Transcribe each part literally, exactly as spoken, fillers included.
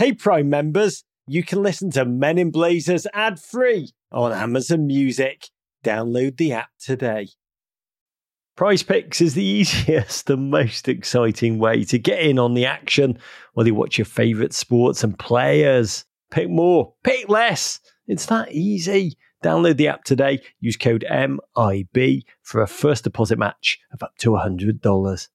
Hey Prime members, you can listen to Men in Blazers ad-free on Amazon Music. Download the app today. Prize Picks is the easiest, the most exciting way to get in on the action, whether you watch your favourite sports and players. Pick more, pick less. It's that easy. Download the app today. Use code M I B for a first deposit match of up to one hundred dollars.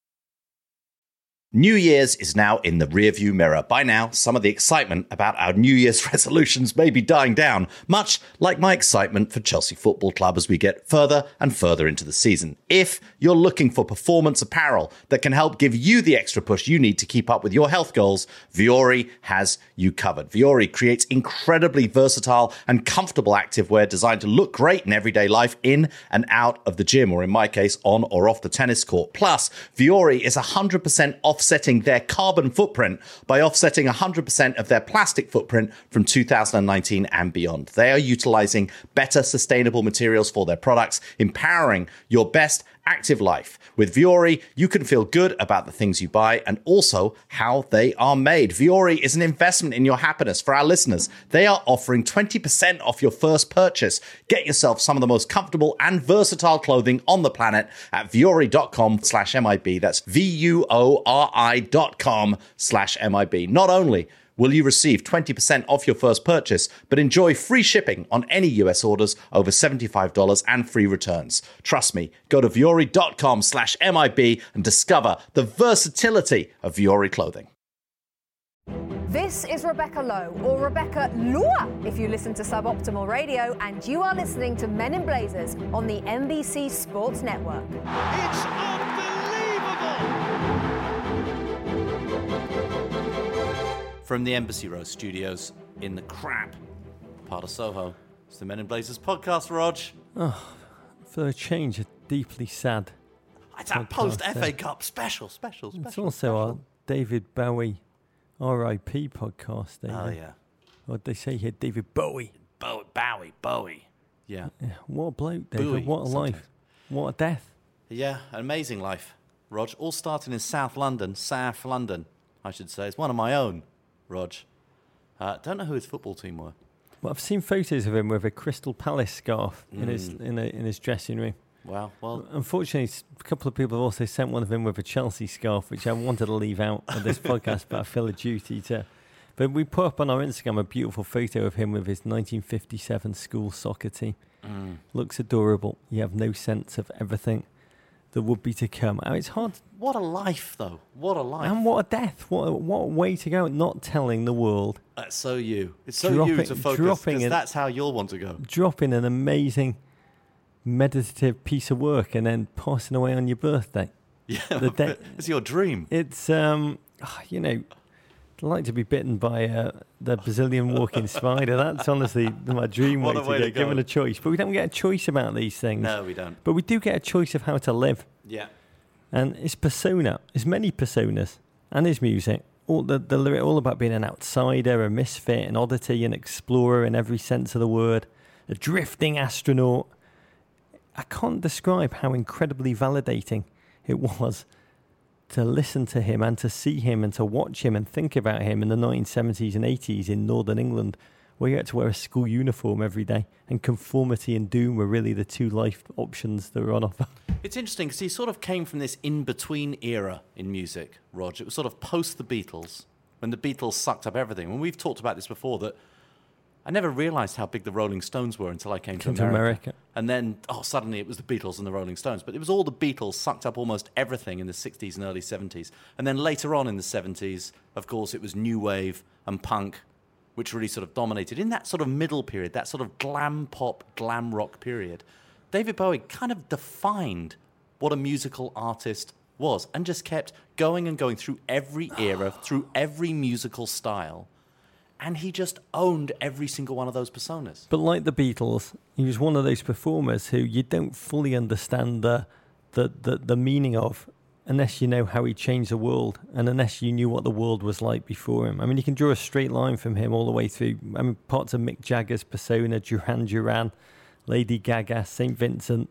New Year's is now in the rearview mirror. By now, some of the excitement about our New Year's resolutions may be dying down, much like my excitement for Chelsea Football Club as we get further and further into the season. If you're looking for performance apparel that can help give you the extra push you need to keep up with your health goals, Vuori has you covered. Vuori creates incredibly versatile and comfortable activewear designed to look great in everyday life in and out of the gym, or in my case, on or off the tennis court. Plus, Vuori is one hundred percent off offsetting their carbon footprint by offsetting one hundred percent of their plastic footprint from two thousand nineteen and beyond. They are utilizing better sustainable materials for their products, empowering your best active life. With Vuori, you can feel good about the things you buy and also how they are made. Vuori is an investment in your happiness. For our listeners, they are offering twenty percent off your first purchase. Get yourself some of the most comfortable and versatile clothing on the planet at vuori dot com slash M I B. That's V U O R I dot com slash M I B. Not only will you receive twenty percent off your first purchase, but enjoy free shipping on any U S orders over seventy-five dollars and free returns. Trust me, go to vuori dot com slash M I B and discover the versatility of Vuori clothing. This is Rebecca Lowe, or Rebecca Lua, if you listen to Suboptimal Radio, and you are listening to Men in Blazers on the N B C Sports Network. It's unbelievable! From the Embassy Row studios in the crap part of Soho, it's the Men in Blazers podcast, Rog. Oh, for a change, a deeply sad. It's our post-F A Cup special, special, special. It's also special. Our David Bowie R I P podcast. David. Oh, yeah. What they say here, David Bowie. Bowie, Bowie, Bowie. Yeah. What a bloke, David. Bowie, what a sometimes. Life. What a death. Yeah, an amazing life, Rog. All starting in South London, South London, I should say. It's one of my own. Rog. Uh, don't know who his football team were. Well, I've seen photos of him with a Crystal Palace scarf mm. in his in, a, in his dressing room. Wow. Well, unfortunately, a couple of people have also sent one of him with a Chelsea scarf, which I wanted to leave out of this podcast, but I feel a duty to. But we put up on our Instagram a beautiful photo of him with his nineteen fifty-seven school soccer team. Mm. Looks adorable. You have no sense of everything that would be to come. I mean, it's hard. What a life, though. What a life. And what a death. What a, what a way to go. Not telling the world. That's so you. It's so dropping, you to focus, because that's how you'll want to go. Dropping an amazing meditative piece of work and then passing away on your birthday. Yeah, the de- it's your dream. It's, um, you know, I'd like to be bitten by uh, the Brazilian walking spider. That's honestly my dream way, way to, to go, given a choice. But we don't get a choice about these things. No, we don't. But we do get a choice of how to live. Yeah. And his persona, his many personas, and his music, all the, the lyric, all about being an outsider, a misfit, an oddity, an explorer in every sense of the word, a drifting astronaut. I can't describe how incredibly validating it was to listen to him and to see him and to watch him and think about him in the nineteen seventies and eighties in Northern England, where you had to wear a school uniform every day, and conformity and doom were really the two life options that were on offer. It's interesting because he sort of came from this in-between era in music, Rog. It was sort of post the Beatles, when the Beatles sucked up everything. And we've talked about this before, that I never realised how big the Rolling Stones were until I came, came to, America. to America. And then, oh, suddenly it was the Beatles and the Rolling Stones. But it was all the Beatles sucked up almost everything in the sixties and early seventies. And then later on in the seventies, of course, it was new wave and punk, which really sort of dominated. In that sort of middle period, that sort of glam pop, glam rock period, David Bowie kind of defined what a musical artist was and just kept going and going through every era, through every musical style. And he just owned every single one of those personas. But like the Beatles, he was one of those performers who you don't fully understand the the, the, the meaning of unless you know how he changed the world, and unless you knew what the world was like before him. I mean, you can draw a straight line from him all the way through. I mean, parts of Mick Jagger's persona, Duran Duran, Lady Gaga, Saint Vincent.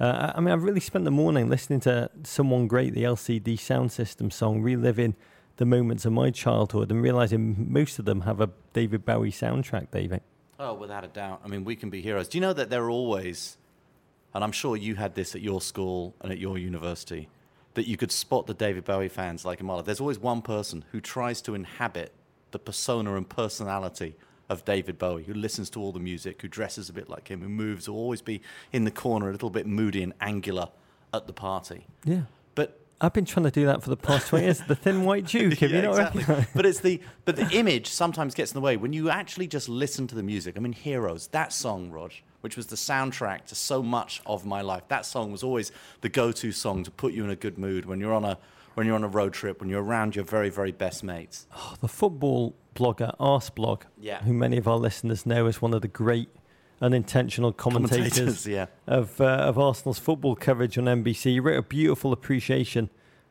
Uh, I mean, I really spent the morning listening to Someone Great, the L C D Sound System song, reliving the moments of my childhood and realising most of them have a David Bowie soundtrack, David. Oh, without a doubt. I mean, we can be heroes. Do you know that there are always, and I'm sure you had this at your school and at your university, that you could spot the David Bowie fans like a mother. There's always one person who tries to inhabit the persona and personality of David Bowie, who listens to all the music, who dresses a bit like him, who moves, will always be in the corner, a little bit moody and angular at the party. Yeah. But I've been trying to do that for the past twenty years. The thin white Jew, can yeah, you not exactly. recognize? But it's the but the image sometimes gets in the way when you actually just listen to the music. I mean, Heroes, that song, Rog, which was the soundtrack to so much of my life. That song was always the go-to song to put you in a good mood when you're on a when you're on a road trip, when you're around your very, very best mates. Oh, the football blogger, Arseblog, yeah. who many of our listeners know as one of the great unintentional commentators, commentators yeah. of uh, of Arsenal's football coverage on N B C. He wrote a beautiful appreciation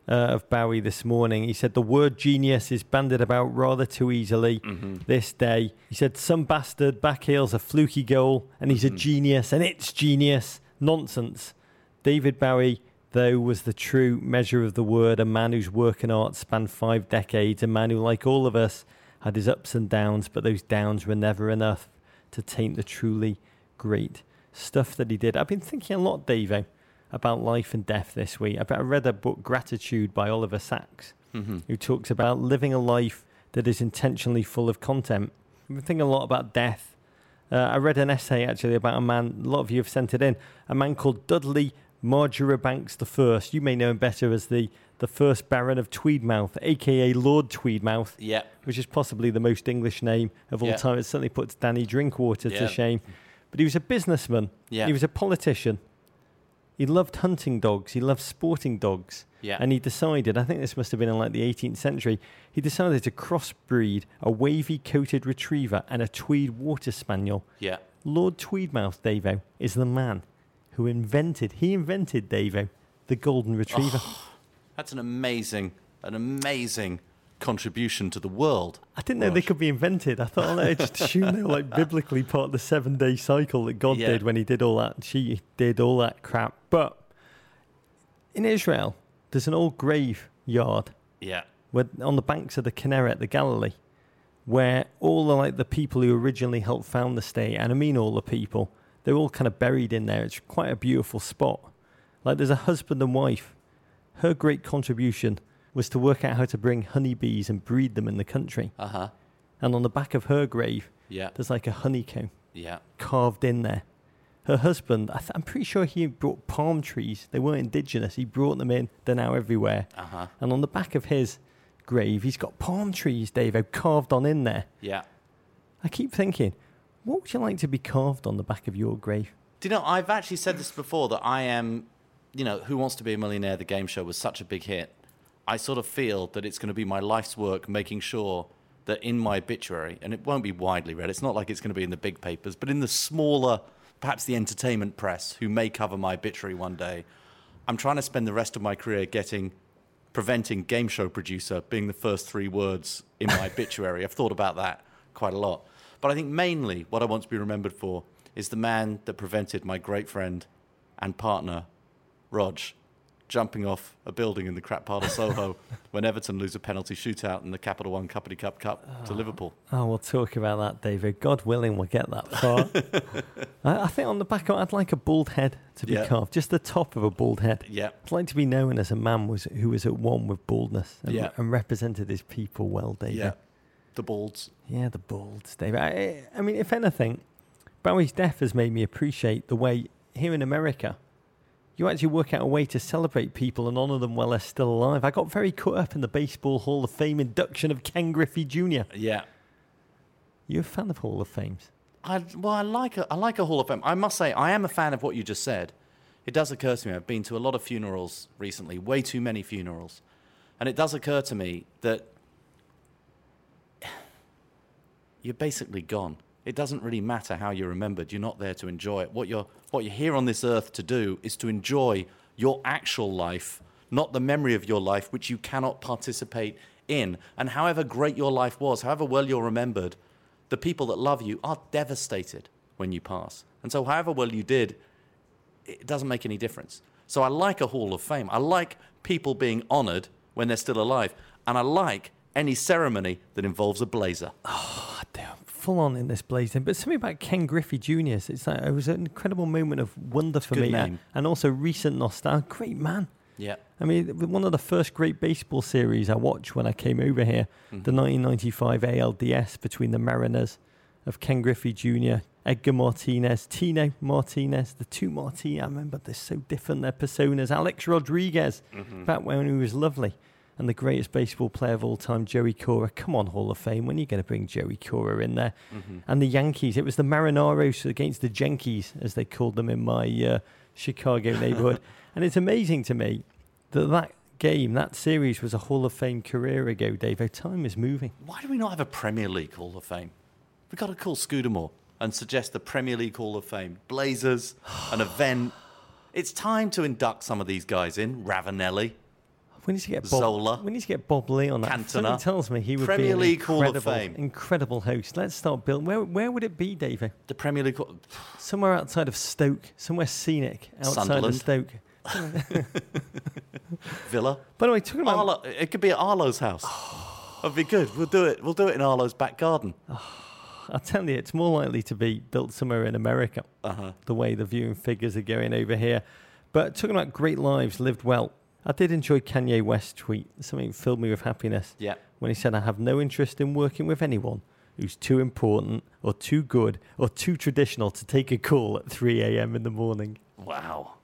uh, of Bowie this morning. He said, the word genius is bandied about rather too easily mm-hmm. this day. He said, some bastard backheels a fluky goal and he's mm-hmm. a genius and it's genius. Nonsense. David Bowie, though, was the true measure of the word, a man whose work and art spanned five decades, a man who, like all of us, had his ups and downs, but those downs were never enough to taint the truly great stuff that he did. I've been thinking a lot, Davo, about life and death this week. I read a book, Gratitude, by Oliver Sacks, mm-hmm. who talks about living a life that is intentionally full of content. I've been thinking a lot about death. Uh, I read an essay, actually, about a man, a lot of you have sent it in, a man called Dudley Marjoribanks the First. You may know him better as the, the first Baron of Tweedmouth, a k a. Lord Tweedmouth, yeah. which is possibly the most English name of all yeah. time. It certainly puts Danny Drinkwater yeah. to shame. But he was a businessman. Yeah. He was a politician. He loved hunting dogs. He loved sporting dogs. Yeah. And he decided, I think this must have been in like the eighteenth century, he decided to crossbreed a wavy-coated retriever and a Tweed water spaniel. Yeah. Lord Tweedmouth, Davo, is the man who invented, he invented, Davo, the golden retriever. Oh, that's an amazing, an amazing contribution to the world. I didn't know Gosh. they could be invented. I thought, oh, I just assumed they were like biblically part of the seven-day cycle that God yeah. did when he did all that. She did all that crap. But in Israel, there's an old graveyard yeah. where, on the banks of the Kinneret, the Galilee, where all the, like, the people who originally helped found the state, and I mean all the people, they're all kind of buried in there. It's quite a beautiful spot. Like, there's a husband and wife. Her great contribution was to work out how to bring honeybees and breed them in the country. Uh-huh. And on the back of her grave, yeah. there's like a honeycomb yeah. carved in there. Her husband, I th- I'm pretty sure he brought palm trees. They weren't indigenous. He brought them in. They're now everywhere. Uh-huh. And on the back of his grave, he's got palm trees, Davo, carved on in there. Yeah. I keep thinking, what would you like to be carved on the back of your grave? Do you know, I've actually said this before, that I am, you know, Who Wants to Be a Millionaire, the game show, was such a big hit. I sort of feel that it's going to be my life's work making sure that in my obituary, and it won't be widely read, it's not like it's going to be in the big papers, but in the smaller, perhaps the entertainment press, who may cover my obituary one day, I'm trying to spend the rest of my career getting... preventing game show producer being the first three words in my obituary. I've thought about that quite a lot. But I think mainly what I want to be remembered for is the man that prevented my great friend and partner, Rog, jumping off a building in the crap part of Soho when Everton lose a penalty shootout in the Capital One Cuppity Cup Cup oh. to Liverpool. Oh, we'll talk about that, David. God willing, we'll get that far. I, I think on the back of it, I'd like a bald head to be yeah. carved, just the top of a bald head. Yeah. I'd like to be known as a man was, who was at one with baldness and, yeah. and represented his people well, David. Yeah. The balds. Yeah, the balds, David. I, I mean, if anything, Bowie's death has made me appreciate the way here in America you actually work out a way to celebrate people and honour them while they're still alive. I got very caught up in the Baseball Hall of Fame induction of Ken Griffey Junior Yeah. You're a fan of Hall of Fames? I, well, I like, a, I like a Hall of Fame. I must say, I am a fan of what you just said. It does occur to me, I've been to a lot of funerals recently, way too many funerals. And it does occur to me that you're basically gone. It doesn't really matter how you're remembered. You're not there to enjoy it. What you're what you're here on this earth to do is to enjoy your actual life, not the memory of your life, which you cannot participate in. And however great your life was, however well you're remembered, the people that love you are devastated when you pass. And so however well you did, it doesn't make any difference. So I like a Hall of Fame. I like people being honoured when they're still alive. And I like any ceremony that involves a blazer. Oh, damn. Full on in this blazing, but something about Ken Griffey Junior It's like, it was an incredible moment of wonder for Good me, name. And also recent nostalgia. Great man. Yeah, I mean, one of the first great baseball series I watched when I came over here, mm-hmm. the nineteen ninety-five A L D S between the Mariners of Ken Griffey Junior, Edgar Martinez, Tino Martinez, the two Martinez. I remember they're so different, their personas. Alex Rodriguez, mm-hmm. back when he was lovely. And the greatest baseball player of all time, Joey Cora. Come on, Hall of Fame. When are you going to bring Joey Cora in there? Mm-hmm. And the Yankees. It was the Marinaros against the Jenkies, as they called them in my uh, Chicago neighborhood. And it's amazing to me that that game, that series, was a Hall of Fame career ago, Dave. Our time is moving. Why do we not have a Premier League Hall of Fame? We've got to call Scudamore and suggest the Premier League Hall of Fame. Blazers, an event. It's time to induct some of these guys in. Ravanelli. We need to get Bob, Zola. We need to get Bob Lee on that. Cantona. Something tells me he would Premier be an League Hall of Fame. Incredible host. Let's start building. Where where would it be, Davey? The Premier League. Somewhere outside of Stoke. Somewhere scenic outside Sunderland. Of Stoke. Villa. By the way, talking about Arlo, it could be at Arlo's house. That'd be good. We'll do it. We'll do it in Arlo's back garden. I'll tell you, it's more likely to be built somewhere in America. Uh-huh. The way the viewing figures are going over here. But talking about great lives lived well. I did enjoy Kanye West's tweet. Something filled me with happiness. Yeah. When he said, I have no interest in working with anyone who's too important or too good or too traditional to take a call at three a.m. in the morning. Wow.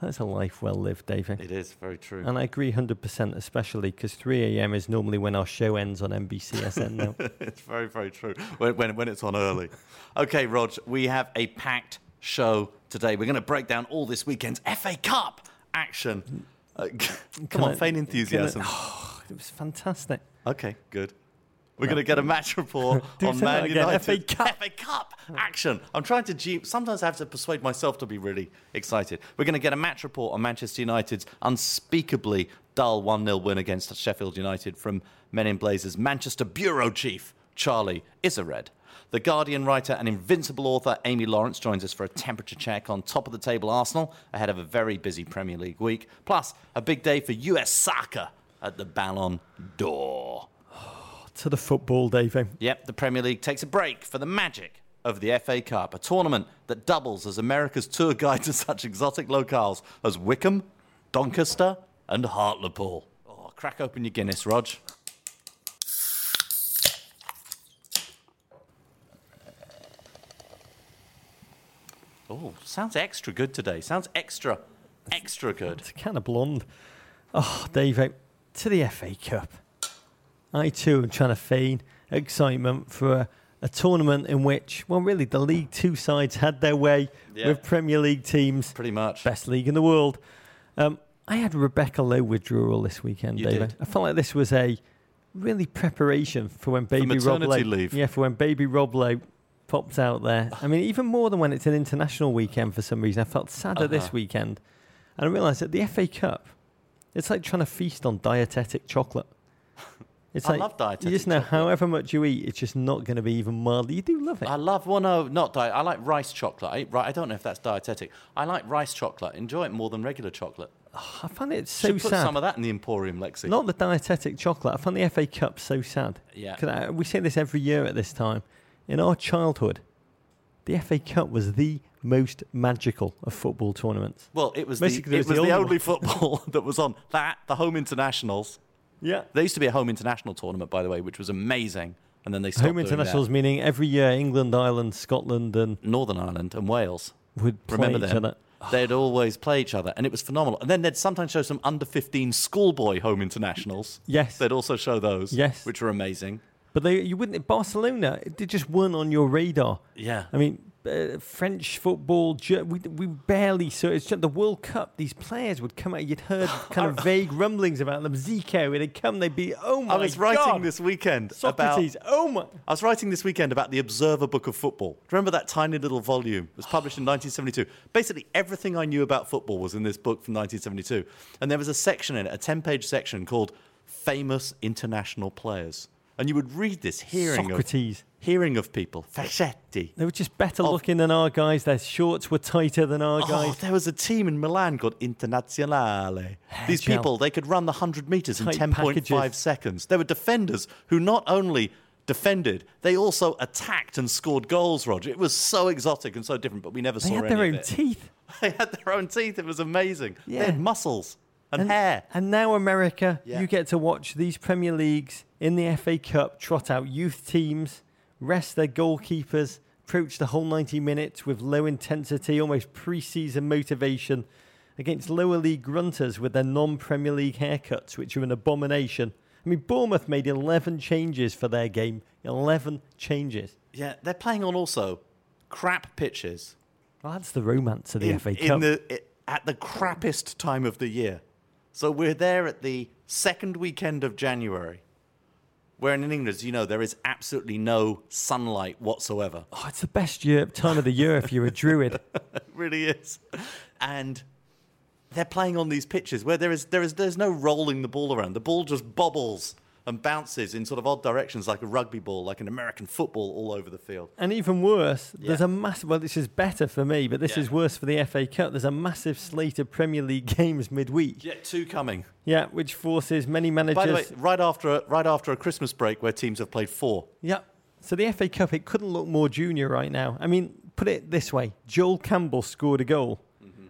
That's a life well lived, David. It is, very true. And I agree one hundred percent, especially because three a.m. is normally when our show ends on N B C S N now. It's very, very true. When, when, when it's on early. Okay, Rog, we have a packed show today. We're going to break down all this weekend's F A Cup action. Uh, come can on, I, feign enthusiasm. I, oh, it was fantastic. Okay, good. We're no. going to get a match report on Man United. F A Cup. F A Cup action. I'm trying to jeep. Sometimes I have to persuade myself to be really excited. We're going to get a match report on Manchester United's unspeakably dull one nil win against Sheffield United from Men in Blazers' Manchester Bureau Chief, Charlie Isered. The Guardian writer and invincible author Amy Lawrence joins us for a temperature check on top-of-the-table Arsenal ahead of a very busy Premier League week. Plus, a big day for U S soccer at the Ballon d'Or. Oh, to the football, Davey. Yep, the Premier League takes a break for the magic of the F A Cup, a tournament that doubles as America's tour guide to such exotic locales as Wickham, Doncaster and Hartlepool. Oh, crack open your Guinness, Rog. Oh, sounds extra good today. Sounds extra, extra good. It's a can of blonde. Oh, Dave, to the F A Cup. I, too, am trying to feign excitement for a, a tournament in which, well, really, the League Two sides had their way yeah. with Premier League teams. Pretty much. Best league in the world. Um, I had Rebecca Lowe withdrawal this weekend, Dave. I felt like this was a really preparation for when baby for Rob Lowe... leave. Yeah, for when baby Rob Lowe... popped out there. I mean, even more than when it's an international weekend for some reason. I felt sadder uh-huh. this weekend. And I realised that the F A Cup, it's like trying to feast on dietetic chocolate. It's I like, love dietetic chocolate. You just know chocolate. However much you eat, it's just not going to be even mildly. You do love it. I love, well, no, not diet. I like rice chocolate. I, eat, I don't know if that's dietetic. I like rice chocolate. Enjoy it more than regular chocolate. Oh, I find it so Should put sad. Put some of that in the Emporium, Lexi. Not the dietetic chocolate. I find the F A Cup so sad. Yeah. I, we say this every year at this time. In our childhood, the F A Cup was the most magical of football tournaments. Well, it was Basically, the, it was the, was the only football that was on. That, the home internationals. Yeah. There used to be a home international tournament, by the way, which was amazing. And then they stopped Home doing internationals that. Meaning every year England, Ireland, Scotland and... Northern Ireland and Wales. Would play Remember each them? Other. They'd always play each other, and it was phenomenal. And then they'd sometimes show some under fifteen schoolboy home internationals. Yes. They'd also show those, yes. which were amazing. But they, you wouldn't. Barcelona, they just weren't on your radar. Yeah. I mean, uh, French football, we we barely saw. It's just the World Cup. These players would come out. You'd heard kind of vague rumblings about them. Zico, they'd come. They'd be. Oh my god. I was god. writing this weekend Socrates, about. Oh my. I was writing this weekend about the Observer Book of Football. Do you remember that tiny little volume? It was published in nineteen seventy-two. Basically, everything I knew about football was in this book from nineteen seventy-two, and there was a section in it, a ten-page section called "Famous International Players." And you would read this, hearing Socrates. Of... Hearing of people. Facchetti. They were just better oh. looking than our guys. Their shorts were tighter than our oh, guys. There was a team in Milan called Internazionale. Hair These gel. people, they could run the one hundred metres in ten point five seconds. There were defenders who not only defended, they also attacked and scored goals, Roger. It was so exotic and so different, but we never they saw any of it. They had their own teeth. They had their own teeth. It was amazing. Yeah. They had muscles. And, and hair. And now, America, yeah. you get to watch these Premier Leagues in the F A Cup trot out youth teams, rest their goalkeepers, approach the whole ninety minutes with low intensity, almost pre-season motivation against lower league grunters with their non-Premier League haircuts, which are an abomination. I mean, Bournemouth made eleven changes for their game. eleven changes. Yeah, they're playing on also crap pitches. Well, that's the romance of the in, F A Cup. In the, it, at the crappiest time of the year. So we're there at the second weekend of January, where in England, as you know, there is absolutely no sunlight whatsoever. Oh, it's the best year, time of the year if you're a druid. It really is. And they're playing on these pitches where there is there is there's no rolling the ball around. The ball just bobbles and bounces in sort of odd directions like a rugby ball, like an American football all over the field. And even worse, yeah. there's a massive... Well, this is better for me, but this yeah. is worse for the F A Cup. There's a massive slate of Premier League games midweek. Yeah, two coming. Yeah, which forces many managers... By the way, right after, right after a Christmas break where teams have played four. Yeah. So the F A Cup, it couldn't look more junior right now. I mean, put it this way. Joel Campbell scored a goal.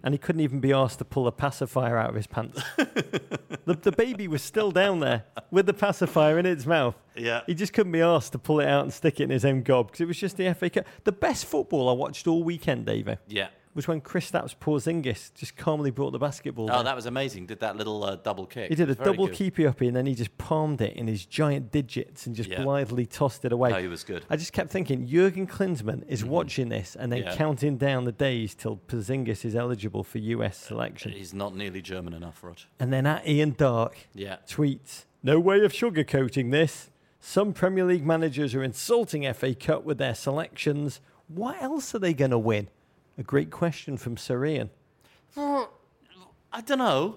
And he couldn't even be asked to pull a pacifier out of his pants. the, the baby was still down there with the pacifier in its mouth. Yeah, he just couldn't be asked to pull it out and stick it in his own gob because it was just the F A Cup. The best football I watched all weekend, Davo, yeah. was when Kristaps Porzingis just calmly brought the basketball. Oh, down. That was amazing. Did that little uh, double kick. He did a double good. keepy uppy and then he just palmed it in his giant digits and just yeah. blithely tossed it away. No, he was good. I just kept thinking, Jurgen Klinsmann is mm-hmm. watching this and then yeah. counting down the days till Porzingis is eligible for U S selection. Uh, he's not nearly German enough, Rod. And then at Ian Dark yeah. tweets, "No way of sugarcoating this. Some Premier League managers are insulting F A Cup with their selections. What else are they going to win? A great question from Sir Ian." Well, I don't know.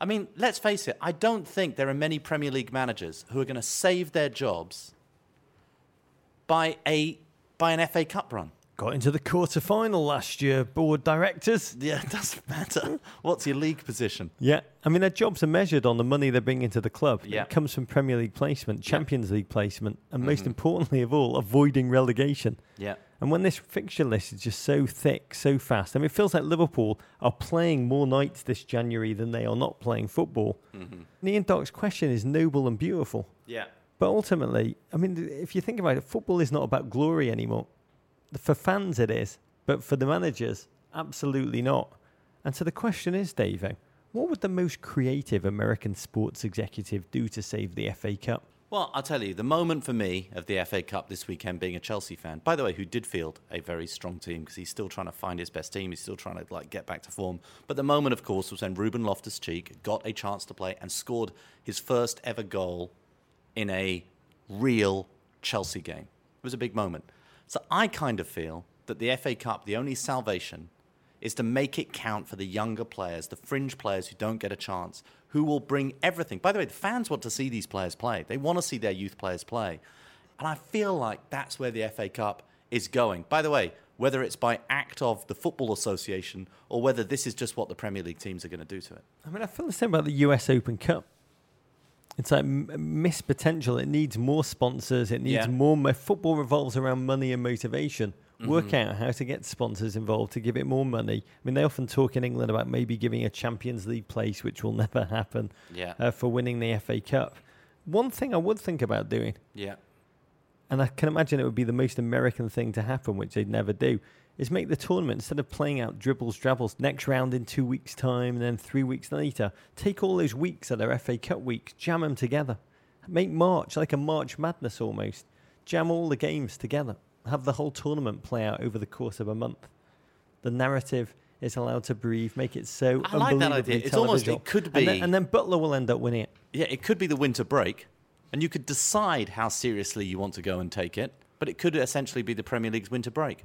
I mean, let's face it. I don't think there are many Premier League managers who are going to save their jobs by a by an F A Cup run. Got into the quarter-final last year, board directors. Yeah, it doesn't matter. What's your league position? Yeah. I mean, their jobs are measured on the money they bring into the club. Yeah. It comes from Premier League placement, Champions yeah. League placement, and most mm-hmm. importantly of all, avoiding relegation. Yeah. And when this fixture list is just so thick, so fast, I mean, it feels like Liverpool are playing more nights this January than they are not playing football. Mm-hmm. Ian Doc's question is noble and beautiful. Yeah. But ultimately, I mean, if you think about it, football is not about glory anymore. For fans it is, but for the managers, absolutely not. And so the question is, Davo, what would the most creative American sports executive do to save the F A Cup? Well, I'll tell you, the moment for me of the F A Cup this weekend being a Chelsea fan, by the way, who did field a very strong team because he's still trying to find his best team, he's still trying to like get back to form. But the moment, of course, was when Ruben Loftus-Cheek got a chance to play and scored his first ever goal in a real Chelsea game. It was a big moment. So I kind of feel that the F A Cup, the only salvation, is to make it count for the younger players, the fringe players who don't get a chance, who will bring everything. By the way, the fans want to see these players play. They want to see their youth players play. And I feel like that's where the F A Cup is going. By the way, whether it's by act of the Football Association or whether this is just what the Premier League teams are going to do to it. I mean, I feel the same about the U S Open Cup. It's like missed potential. It needs more sponsors. It needs yeah. more. Mo- football revolves around money and motivation. Mm-hmm. Work out how to get sponsors involved to give it more money. I mean, they often talk in England about maybe giving a Champions League place, which will never happen, yeah. uh, for winning the F A Cup. One thing I would think about doing, yeah, and I can imagine it would be the most American thing to happen, which they'd never do, is make the tournament, instead of playing out dribbles, drabbles, next round in two weeks' time, and then three weeks later, take all those weeks that are F A Cup weeks, jam them together. Make March, like a March Madness almost. Jam all the games together. Have the whole tournament play out over the course of a month. The narrative is allowed to breathe, make it so I like that idea. It's almost, it could be... And then, and then Butler will end up winning it. Yeah, it could be the winter break, and you could decide how seriously you want to go and take it, but it could essentially be the Premier League's winter break.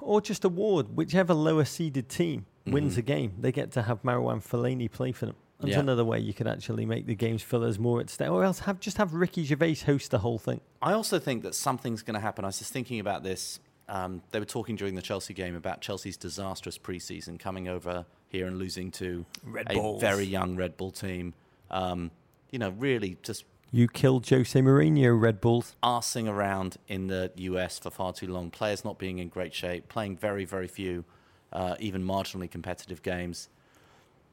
Or just award whichever lower seeded team wins mm-hmm. a game, they get to have Marouane Fellaini play for them. That's yeah. another way you could actually make the game's fillers more at stake, or else have just have Ricky Gervais host the whole thing. I also think that something's going to happen. I was just thinking about this. Um, they were talking during the Chelsea game about Chelsea's disastrous pre-season, coming over here and losing to Red a Bulls. very young Red Bull team. Um, you know, really just... You killed Jose Mourinho, Red Bulls. Arsing around in the U S for far too long. Players not being in great shape, playing very, very few, uh, even marginally competitive games.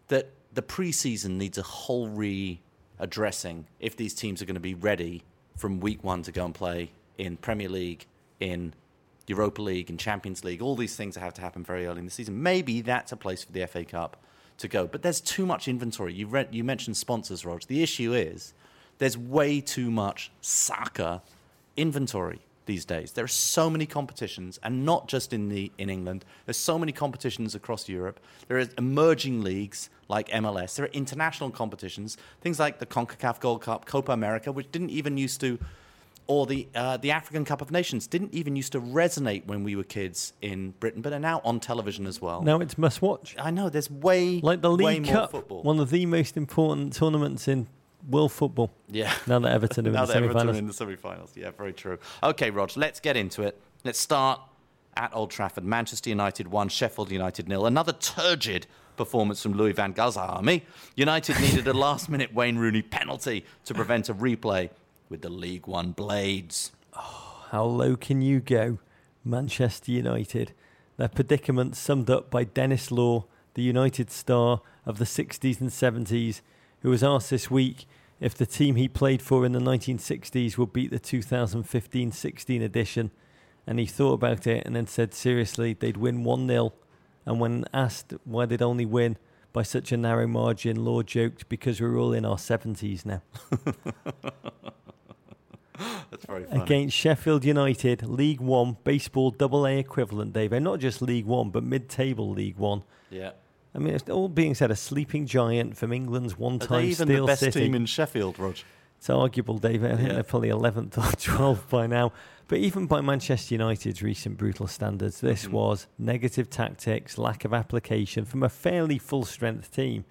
That the pre-season needs a whole re-addressing if these teams are going to be ready from week one to go and play in Premier League, in... Europa League and Champions League, all these things that have to happen very early in the season. Maybe that's a place for the F A Cup to go. But there's too much inventory. You re- you mentioned sponsors, Rog. The issue is there's way too much soccer inventory these days. There are so many competitions, and not just in the in England. There's so many competitions across Europe. There are emerging leagues like M L S. There are international competitions, things like the CONCACAF Gold Cup, Copa America, which didn't even used to... Or the uh, the African Cup of Nations didn't even used to resonate when we were kids in Britain, but are now on television as well. Now it's must watch. I know, there's way, like the League way more Cup, football. One of the most important tournaments in world football. Yeah. Now that Everton are in the semi-finals. Now that Everton are in the semi-finals. Yeah, very true. Okay, Rog, let's get into it. Let's start at Old Trafford. Manchester United one, Sheffield United nil. Another turgid performance from Louis van Gaal's army. United needed a last-minute Wayne Rooney penalty to prevent a replay with the League One Blades. Oh, how low can you go, Manchester United? Their predicament summed up by Dennis Law, the United star of the sixties and seventies, who was asked this week if the team he played for in the nineteen sixties would beat the two thousand fifteen sixteen edition. And he thought about it and then said, seriously, they'd win one nil. And when asked why they'd only win by such a narrow margin, Law joked, because we're all in our seventies now. That's very funny. Against Sheffield United, League One, baseball double A equivalent, Dave. And not just League One, but mid-table League One. Yeah. I mean, it's all being said, a sleeping giant from England's one-time Steel City. Are they even the best city. team in Sheffield, Rog? It's arguable, Dave. I think yeah. they're probably eleventh or twelfth by now. But even by Manchester United's recent brutal standards, this mm-hmm. was negative tactics, lack of application from a fairly full-strength team.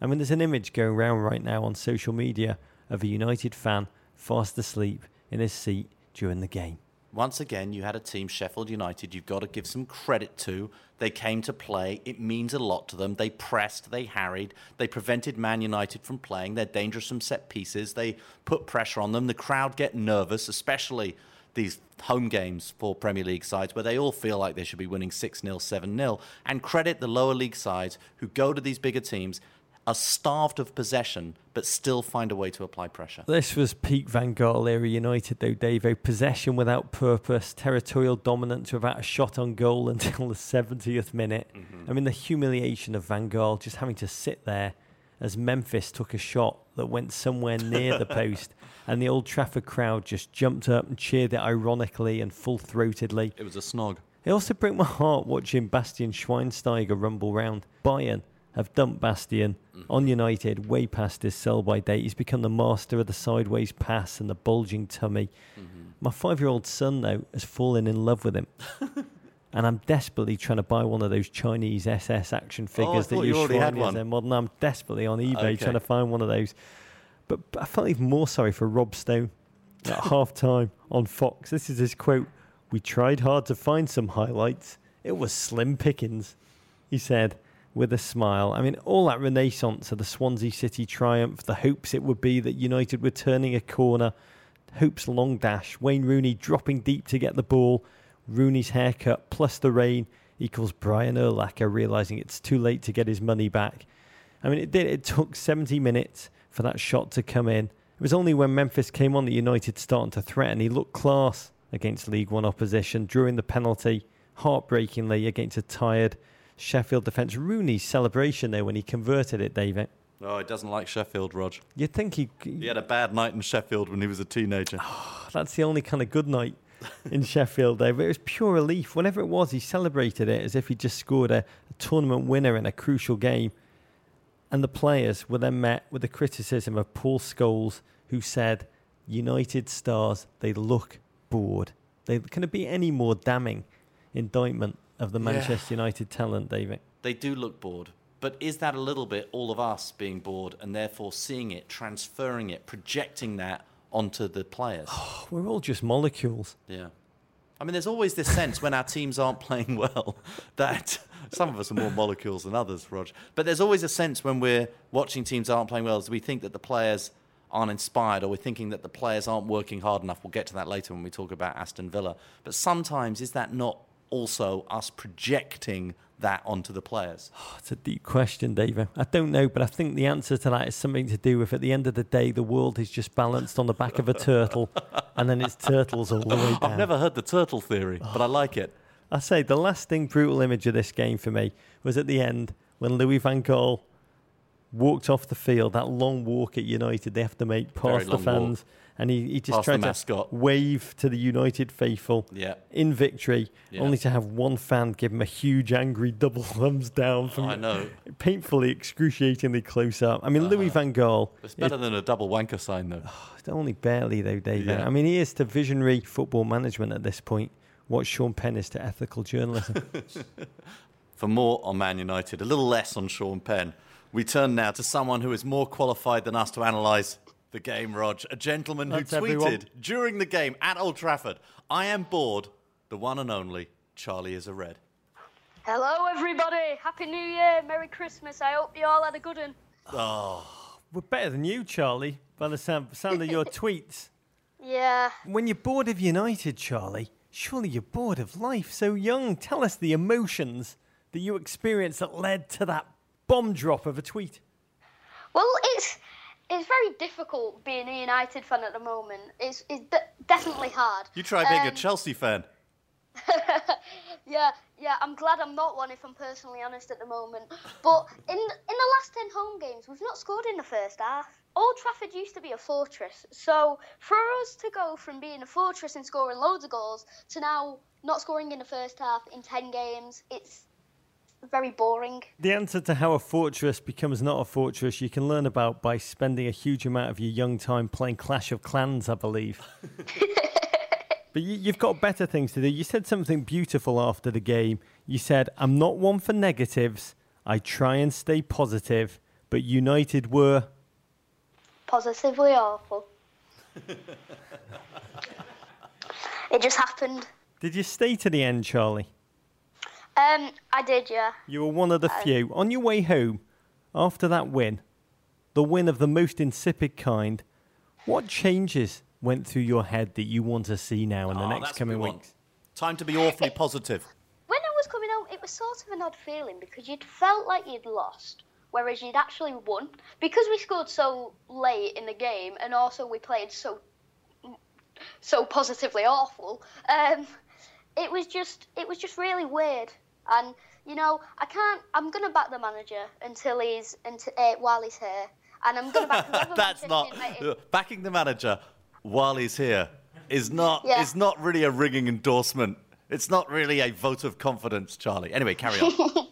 I mean, there's an image going around right now on social media of a United fan fast asleep in his seat during the game. Once again, you had a team, Sheffield United, you've got to give some credit to. They came to play. It means a lot to them. They pressed. They harried. They prevented Man United from playing. They're dangerous from set pieces. They put pressure on them. The crowd get nervous, especially these home games for Premier League sides where they all feel like they should be winning six nil, seven nil. And credit the lower league sides who go to these bigger teams, are starved of possession, but still find a way to apply pressure. This was peak Van Gaal-era United, though, Davo. Possession without purpose, territorial dominance without a shot on goal until the seventieth minute. Mm-hmm. I mean, the humiliation of Van Gaal just having to sit there as Memphis took a shot that went somewhere near the post, and the Old Trafford crowd just jumped up and cheered it ironically and full-throatedly. It was a snog. It also broke my heart watching Bastian Schweinsteiger rumble round. Bayern have dumped Bastian mm-hmm. on United way past his sell-by date. He's become the master of the sideways pass and the bulging tummy. Mm-hmm. My five-year-old son, though, has fallen in love with him. And I'm desperately trying to buy one of those Chinese S S action figures oh, that you already had one. Modern. I'm desperately on eBay okay. trying to find one of those. But I felt even more sorry for Rob Stone at half-time on Fox. This is his quote. "We tried hard to find some highlights. It was slim pickings," he said with a smile. I mean, all that renaissance of the Swansea City triumph, the hopes it would be that United were turning a corner, hopes long dash, Wayne Rooney dropping deep to get the ball, Rooney's haircut plus the rain equals Brian Urlacher realising it's too late to get his money back. I mean, it did. It took seventy minutes for that shot to come in. It was only when Memphis came on that United started to threaten. He looked class against League One opposition, drawing the penalty heartbreakingly against a tired Sheffield defence. Rooney's celebration there when he converted it, David. Oh, he doesn't like Sheffield, Rog. You'd think he... He had a bad night in Sheffield when he was a teenager. Oh, that's the only kind of good night in Sheffield, David. It was pure relief. Whenever it was, he celebrated it as if he just scored a, a tournament winner in a crucial game. And the players were then met with the criticism of Paul Scholes, who said, "United stars, they look bored." They, can it be any more damning indictment of the Manchester yeah. United talent, David? They do look bored. But is that a little bit all of us being bored and therefore seeing it, transferring it, projecting that onto the players? Oh, we're all just molecules. Yeah. I mean, there's always this sense when our teams aren't playing well that some of us are more molecules than others, Roger. But there's always a sense when we're watching teams aren't playing well as we think that the players aren't inspired, or we're thinking that the players aren't working hard enough. We'll get to that later when we talk about Aston Villa. But sometimes is that not also us projecting that onto the players? Oh, it's a deep question, David. I don't know, but I think the answer to that is something to do with, at the end of the day, the world is just balanced on the back of a turtle, and then it's turtles all the way down. I've never heard the turtle theory, oh. but I like it. I say the lasting brutal image of this game for me was at the end when Louis van Gaal walked off the field, that long walk at United they have to make past the fans, walk. and he, he just past tried to wave to the United faithful yeah. in victory, yeah. only to have one fan give him a huge angry double thumbs down from oh, I know. painfully, excruciatingly close up. I mean, uh-huh. Louis van Gaal. It's better it, than a double wanker sign, though. Oh, only barely, though, David. Yeah. I mean, he is to visionary football management at this point what Sean Penn is to ethical journalism. For more on Man United, a little less on Sean Penn. We turn now to someone who is more qualified than us to analyse the game, Rog. A gentleman That's who tweeted everyone. during the game at Old Trafford, "I am bored," the one and only Charlie Isered. Hello, everybody. Happy New Year. Merry Christmas. I hope you all had a good one. Oh, we're better than you, Charlie, by the sound, sound of your tweets. Yeah. When you're bored of United, Charlie, surely you're bored of life. So young, tell us the emotions that you experienced that led to that bomb drop of a tweet. Well, it's it's very difficult being a United fan at the moment. It's it's de- definitely hard. You try being um, a Chelsea fan. yeah, yeah. I'm glad I'm not one, if I'm personally honest at the moment. But in in the last ten home games, we've not scored in the first half. Old Trafford used to be a fortress. So for us to go from being a fortress and scoring loads of goals to now not scoring in the first half in ten games, it's very boring. The answer to how a fortress becomes not a fortress you can learn about by spending a huge amount of your young time playing Clash of Clans, I believe. But you, you've got better things to do. You said something beautiful after the game. You said, "I'm not one for negatives. I try and stay positive, but United were positively awful." It just happened. Did you stay to the end, Charlie? Um, I did, yeah. You were one of the um, few. On your way home, after that win, the win of the most insipid kind, what changes went through your head that you want to see now in oh, the next coming weeks? Want. Time to be awfully it, positive. When I was coming home, it was sort of an odd feeling because you'd felt like you'd lost, whereas you'd actually won. Because we scored so late in the game and also we played so, so positively awful, um, it was just it was just really weird. And, you know, I can't... I'm going to back the manager until he's... Until, uh, while he's here. And I'm going to back... The That's not... Backing the manager while he's here is not yeah. is not really a ringing endorsement. It's not really a vote of confidence, Charlie. Anyway, carry on.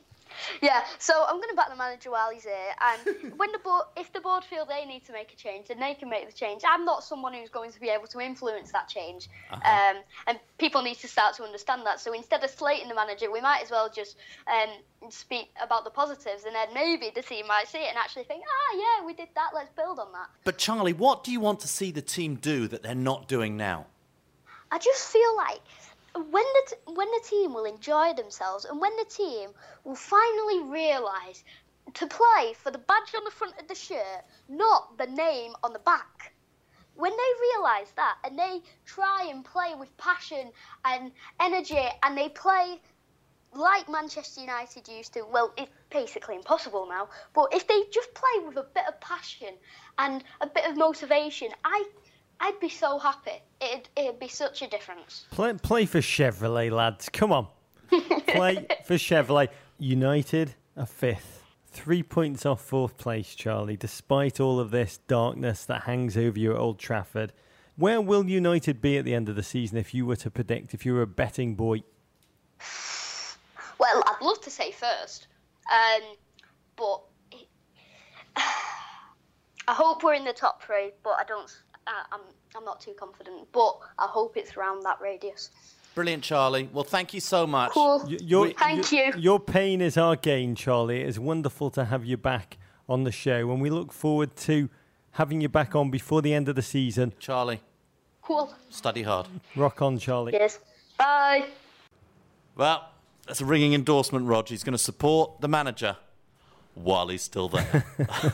Yeah, so I'm going to back the manager while he's here. And when the board, if the board feel they need to make a change, then they can make the change. I'm not someone who's going to be able to influence that change. Uh-huh. Um, and people need to start to understand that. So instead of slating the manager, we might as well just um, speak about the positives. And then maybe the team might see it and actually think, ah, yeah, we did that. Let's build on that. But, Charlie, what do you want to see the team do that they're not doing now? I just feel like... When the t- when the team will enjoy themselves and when the team will finally realise to play for the badge on the front of the shirt, not the name on the back. When they realise that and they try and play with passion and energy and they play like Manchester United used to, well, it's basically impossible now, but if they just play with a bit of passion and a bit of motivation, I... I'd be so happy. It'd, it'd be such a difference. Play, play for Chevrolet, lads. Come on. Play for Chevrolet. United are fifth. Three points off fourth place, Charlie, despite all of this darkness that hangs over you at Old Trafford. Where will United be at the end of the season if you were to predict, if you were a betting boy? Well, I'd love to say first, um, but it, I hope we're in the top three, but I don't... I'm I'm not too confident, but I hope it's around that radius. Brilliant, Charlie. Well, thank you so much. Cool. Y- your, thank y- you. Your pain is our gain, Charlie. It's wonderful to have you back on the show, and we look forward to having you back on before the end of the season. Charlie. Cool. Study hard. Rock on, Charlie. Yes. Bye. Well, that's a ringing endorsement, Rog. He's going to support the manager while he's still there.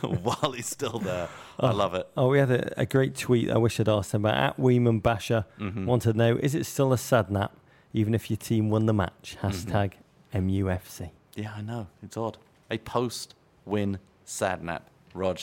while he's still there. Oh, I love it. Oh, we had a, a great tweet I wish I'd asked him about. At Weeman Basher mm-hmm. wanted to know, is it still a sad nap even if your team won the match? Hashtag mm-hmm. M U F C. Yeah, I know. It's odd. A post-win sad nap, Rog.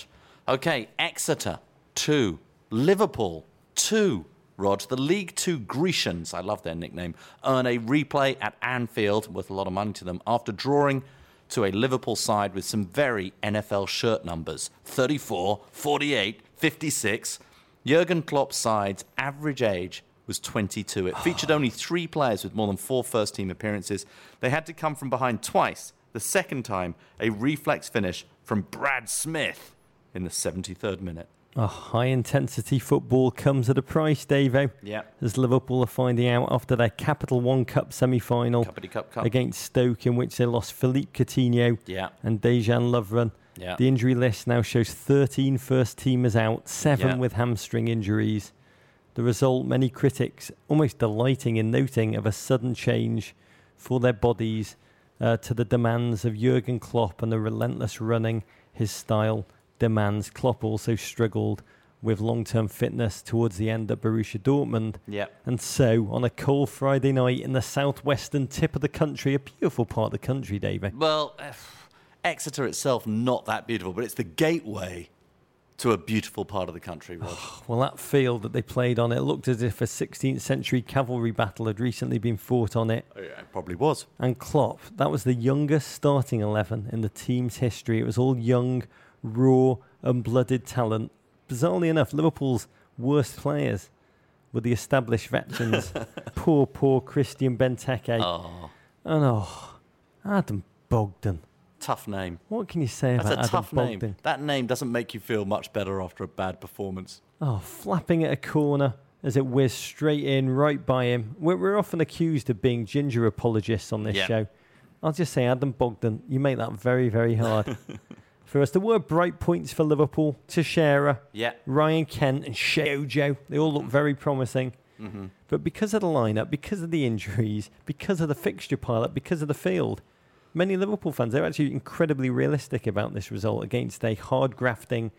Okay, Exeter, two. Liverpool, two. Rog, the League Two Grecians, I love their nickname, earn a replay at Anfield, worth a lot of money to them, after drawing to a Liverpool side with some very N F L shirt numbers, thirty-four, forty-eight, fifty-six. Jurgen Klopp's side's average age was twenty-two. It featured only three players with more than four first-team appearances. They had to come from behind twice. The second time, a reflex finish from Brad Smith in the seventy-third minute. Oh, high-intensity football comes at a price, Davo. Yeah. As Liverpool are finding out after their Capital One Cup semi-final cup, cup. against Stoke, in which they lost Philippe Coutinho yeah. and Dejan Lovren. Yeah. The injury list now shows thirteen first-teamers out, seven yeah. with hamstring injuries. The result, many critics almost delighting in noting of a sudden change for their bodies uh, to the demands of Jurgen Klopp and the relentless running his style demands. Klopp also struggled with long-term fitness towards the end at Borussia Dortmund. Yep. And so, on a cold Friday night in the southwestern tip of the country, a beautiful part of the country, David. Well, Exeter itself, not that beautiful, but it's the gateway to a beautiful part of the country, Rod. Oh, well, that field that they played on, it looked as if a sixteenth century cavalry battle had recently been fought on it. Yeah, it probably was. And Klopp, that was the youngest starting eleven in the team's history. It was all young, raw, unblooded talent. Bizarrely enough, Liverpool's worst players were the established veterans. poor, poor Christian Benteke. Oh. And oh, Adam Bogdan. Tough name. What can you say That's about Adam tough Bogdan? Name. That name doesn't make you feel much better after a bad performance. Oh, flapping at a corner as it whizzed straight in, right by him. We're, we're often accused of being ginger apologists on this yeah. show. I'll just say, Adam Bogdan, you make that very, very hard. For us, there were bright points for Liverpool. Teixeira, yeah. Ryan Kent and Shea Ojo, they all look very promising. Mm-hmm. But because of the lineup, because of the injuries, because of the fixture pileup, because of the field, many Liverpool fans, they're actually incredibly realistic about this result against a hard-grafting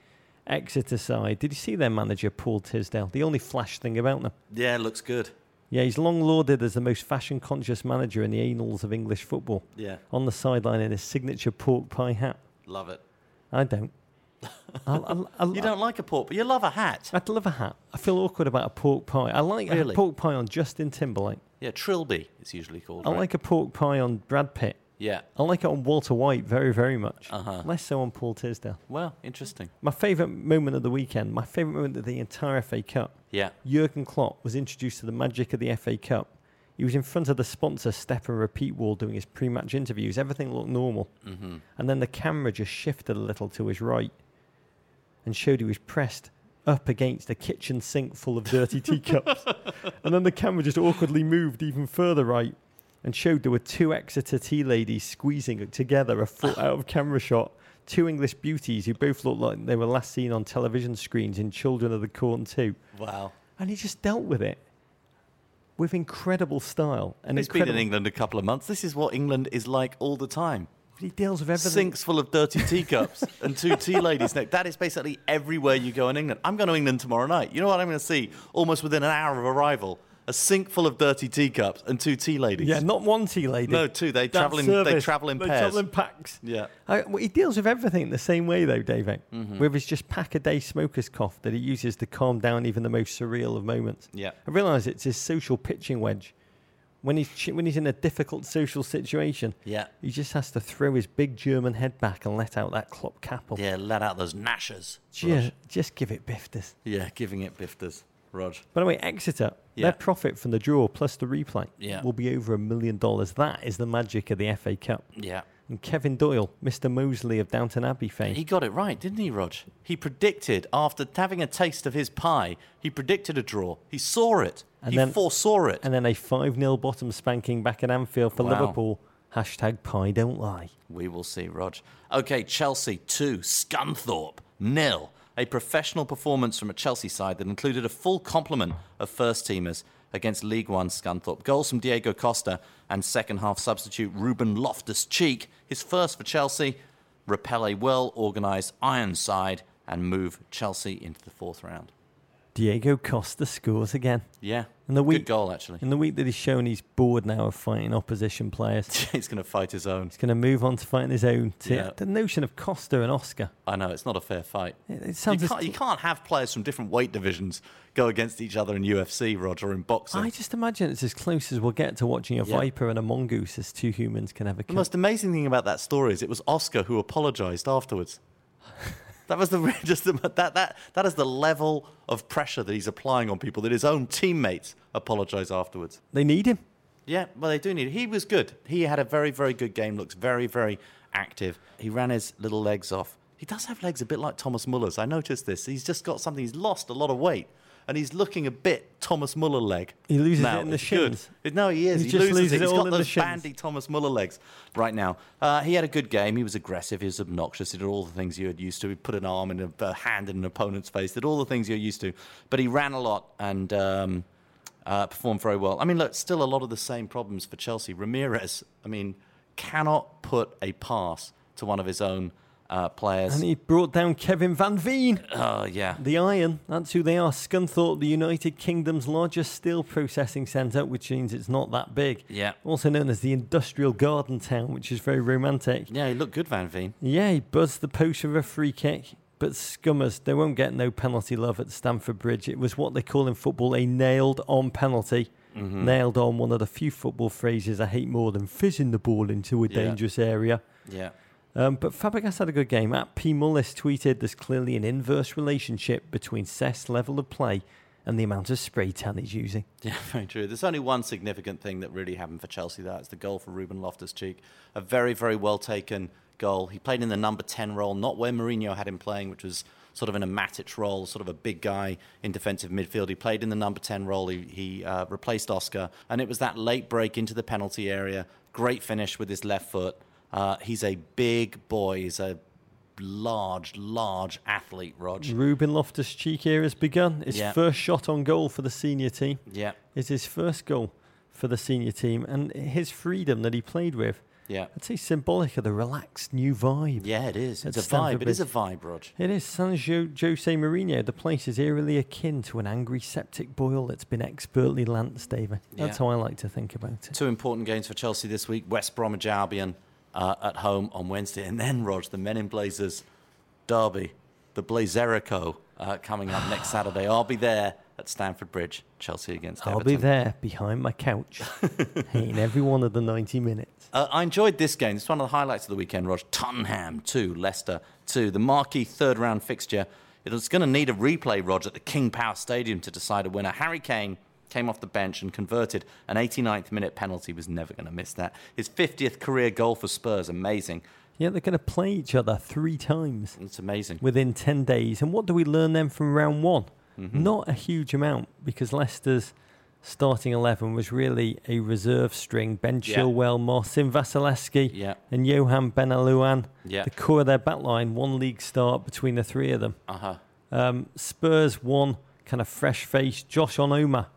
Exeter side. Did you see their manager, Paul Tisdale? The only flash thing about them. Yeah, looks good. Yeah, he's long lauded as the most fashion-conscious manager in the annals of English football. Yeah. On the sideline in his signature pork pie hat. Love it. I don't. I'll, I'll, I'll, you don't like a pork pie? You love a hat. I'd love a hat. I feel awkward about a pork pie. I like really? a pork pie on Justin Timberlake. Yeah, Trilby it's usually called. I right? like a pork pie on Brad Pitt. Yeah. I like it on Walter White very, very much. Uh-huh. Less so on Paul Tisdale. Well, interesting. My favourite moment of the weekend, my favourite moment of the entire F A Cup, yeah. Jurgen Klopp was introduced to the magic of the F A Cup. He was in front of the sponsor step and repeat wall doing his pre-match interviews. Everything looked normal. Mm-hmm. And then the camera just shifted a little to his right and showed he was pressed up against a kitchen sink full of dirty teacups. And then the camera just awkwardly moved even further right and showed there were two Exeter tea ladies squeezing together a foot out of camera shot. Two English beauties who both looked like they were last seen on television screens in Children of the Corn two. Wow. And he just dealt with it. With incredible style. And He's incredible been in England a couple of months. This is what England is like all the time. But he deals with everything. Sinks full of dirty teacups and two tea ladies. No, that is basically everywhere you go in England. I'm going to England tomorrow night. You know what I'm going to see almost within an hour of arrival? A sink full of dirty teacups and two tea ladies. Yeah, not one tea lady. No, two. They, travel in, they travel in they pairs. They travel in packs. Yeah. I, well, he deals with everything the same way, though, David. Mm-hmm. With his just pack-a-day smoker's cough that he uses to calm down even the most surreal of moments. Yeah. I realise it's his social pitching wedge. When he's, when he's in a difficult social situation, yeah. he just has to throw his big German head back and let out that Klopp capple. Yeah, let out those gnashers. Yeah, just give it bifters. Yeah, giving it bifters. Rog. By the way, Exeter, yeah. their profit from the draw plus the replay yeah. will be over a million dollars. That is the magic of the F A Cup. Yeah. And Kevin Doyle, Mister Moseley of Downton Abbey fame. He got it right, didn't he, Rog? He predicted, after having a taste of his pie, he predicted a draw. He saw it. And he then, foresaw it. And then a five nil bottom spanking back at Anfield for wow. Liverpool. Hashtag pie don't lie. We will see, Rog. OK, Chelsea two, Scunthorpe nil. A professional performance from a Chelsea side that included a full complement of first-teamers against League One Scunthorpe. Goals from Diego Costa and second-half substitute Ruben Loftus-Cheek. His first for Chelsea. Repel a well-organised Ironside and move Chelsea into the fourth round. Diego Costa scores again. Yeah, in the week, good goal, actually. In the week that he's shown he's bored now of fighting opposition players. He's going to fight his own. He's going to move on to fighting his own. To yeah. The notion of Costa and Oscar. I know, it's not a fair fight. It, it sounds you, can't, t- you can't have players from different weight divisions go against each other in U F C, Roger, or in boxing. I just imagine it's as close as we'll get to watching a yeah. viper and a mongoose as two humans can ever come. The most amazing thing about that story is it was Oscar who apologised afterwards. That was the just the, that that that is the level of pressure that he's applying on people that his own teammates apologise afterwards. They need him. Yeah, well, they do need him. He was good. He had a very, very good game. Looks very, very active. He ran his little legs off. He does have legs a bit like Thomas Muller's. I noticed this. He's just got something. He's lost a lot of weight. And he's looking a bit Thomas Muller leg. He loses now. It in the shins. Good. No, he is. He, he just loses, loses it. He's it all got in those bandy Thomas Muller legs right now. Uh, he had a good game. He was aggressive. He was obnoxious. He did all the things you're used to. He put an arm and a, a hand in an opponent's face. Did all the things you're used to. But he ran a lot and um, uh, performed very well. I mean, look, still a lot of the same problems for Chelsea. Ramirez, I mean, cannot put a pass to one of his own Uh, players. And he brought down Kevin Van Veen. Oh, uh, yeah. The Iron, that's who they are. Scunthorpe, the United Kingdom's largest steel processing centre, which means it's not that big. Yeah. Also known as the Industrial Garden Town, which is very romantic. Yeah, he looked good, Van Veen. Yeah, he buzzed the post with a free kick. But scummers, they won't get no penalty love at Stamford Bridge. It was what they call in football a nailed-on penalty. Mm-hmm. Nailed on, one of the few football phrases I hate more than fizzing the ball into a yeah. dangerous area. Yeah. Um, but Fabregas had a good game. At P. Mullis tweeted, there's clearly an inverse relationship between Cest's level of play and the amount of spray tan he's using. Yeah, very true. There's only one significant thing that really happened for Chelsea. That's the goal for Ruben Loftus-Cheek. A very, very well-taken goal. He played in the number ten role, not where Mourinho had him playing, which was sort of in a Matic role, sort of a big guy in defensive midfield. He played in the number ten role. He, he uh, replaced Oscar. And it was that late break into the penalty area. Great finish with his left foot. Uh, he's a big boy. He's a large, large athlete, Rog. Ruben Loftus-Cheek here has begun. His yeah. first shot on goal for the senior team. Yeah. It's his first goal for the senior team. And his freedom that he played with, yeah. I'd say symbolic of the relaxed new vibe. Yeah, it is. It's a Stanford vibe. Bridge. It is a vibe, Rog. It is. San jo- Jose Mourinho, the place is eerily akin to an angry septic boil that's been expertly lanced, David. That's yeah. how I like to think about it. Two important games for Chelsea this week. West Bromwich Albion. Uh, at home on Wednesday. And then, Rog, the Men in Blazers derby, the Blazerico, uh, coming up next Saturday. I'll be there at Stamford Bridge, Chelsea against Everton. I'll be there behind my couch, in every one of the ninety minutes. Uh, I enjoyed this game. It's one of the highlights of the weekend, Rog. Tottenham two, Leicester two. The marquee third-round fixture. It's going to need a replay, Rog, at the King Power Stadium to decide a winner. Harry Kane came off the bench and converted an eighty-ninth minute penalty. Was never going to miss that. His fiftieth career goal for Spurs, amazing. Yeah, they're going to play each other three times. It's amazing. Within ten days. And what do we learn then from round one? Mm-hmm. Not a huge amount, because Leicester's starting eleven was really a reserve string. Ben yeah. Chilwell, Marcin Wasilewski yeah. and Johan Benalouan. Yeah. The core of their backline, one league start between the three of them. Uh-huh. Um, Spurs won, kind of fresh face, Josh Onoma.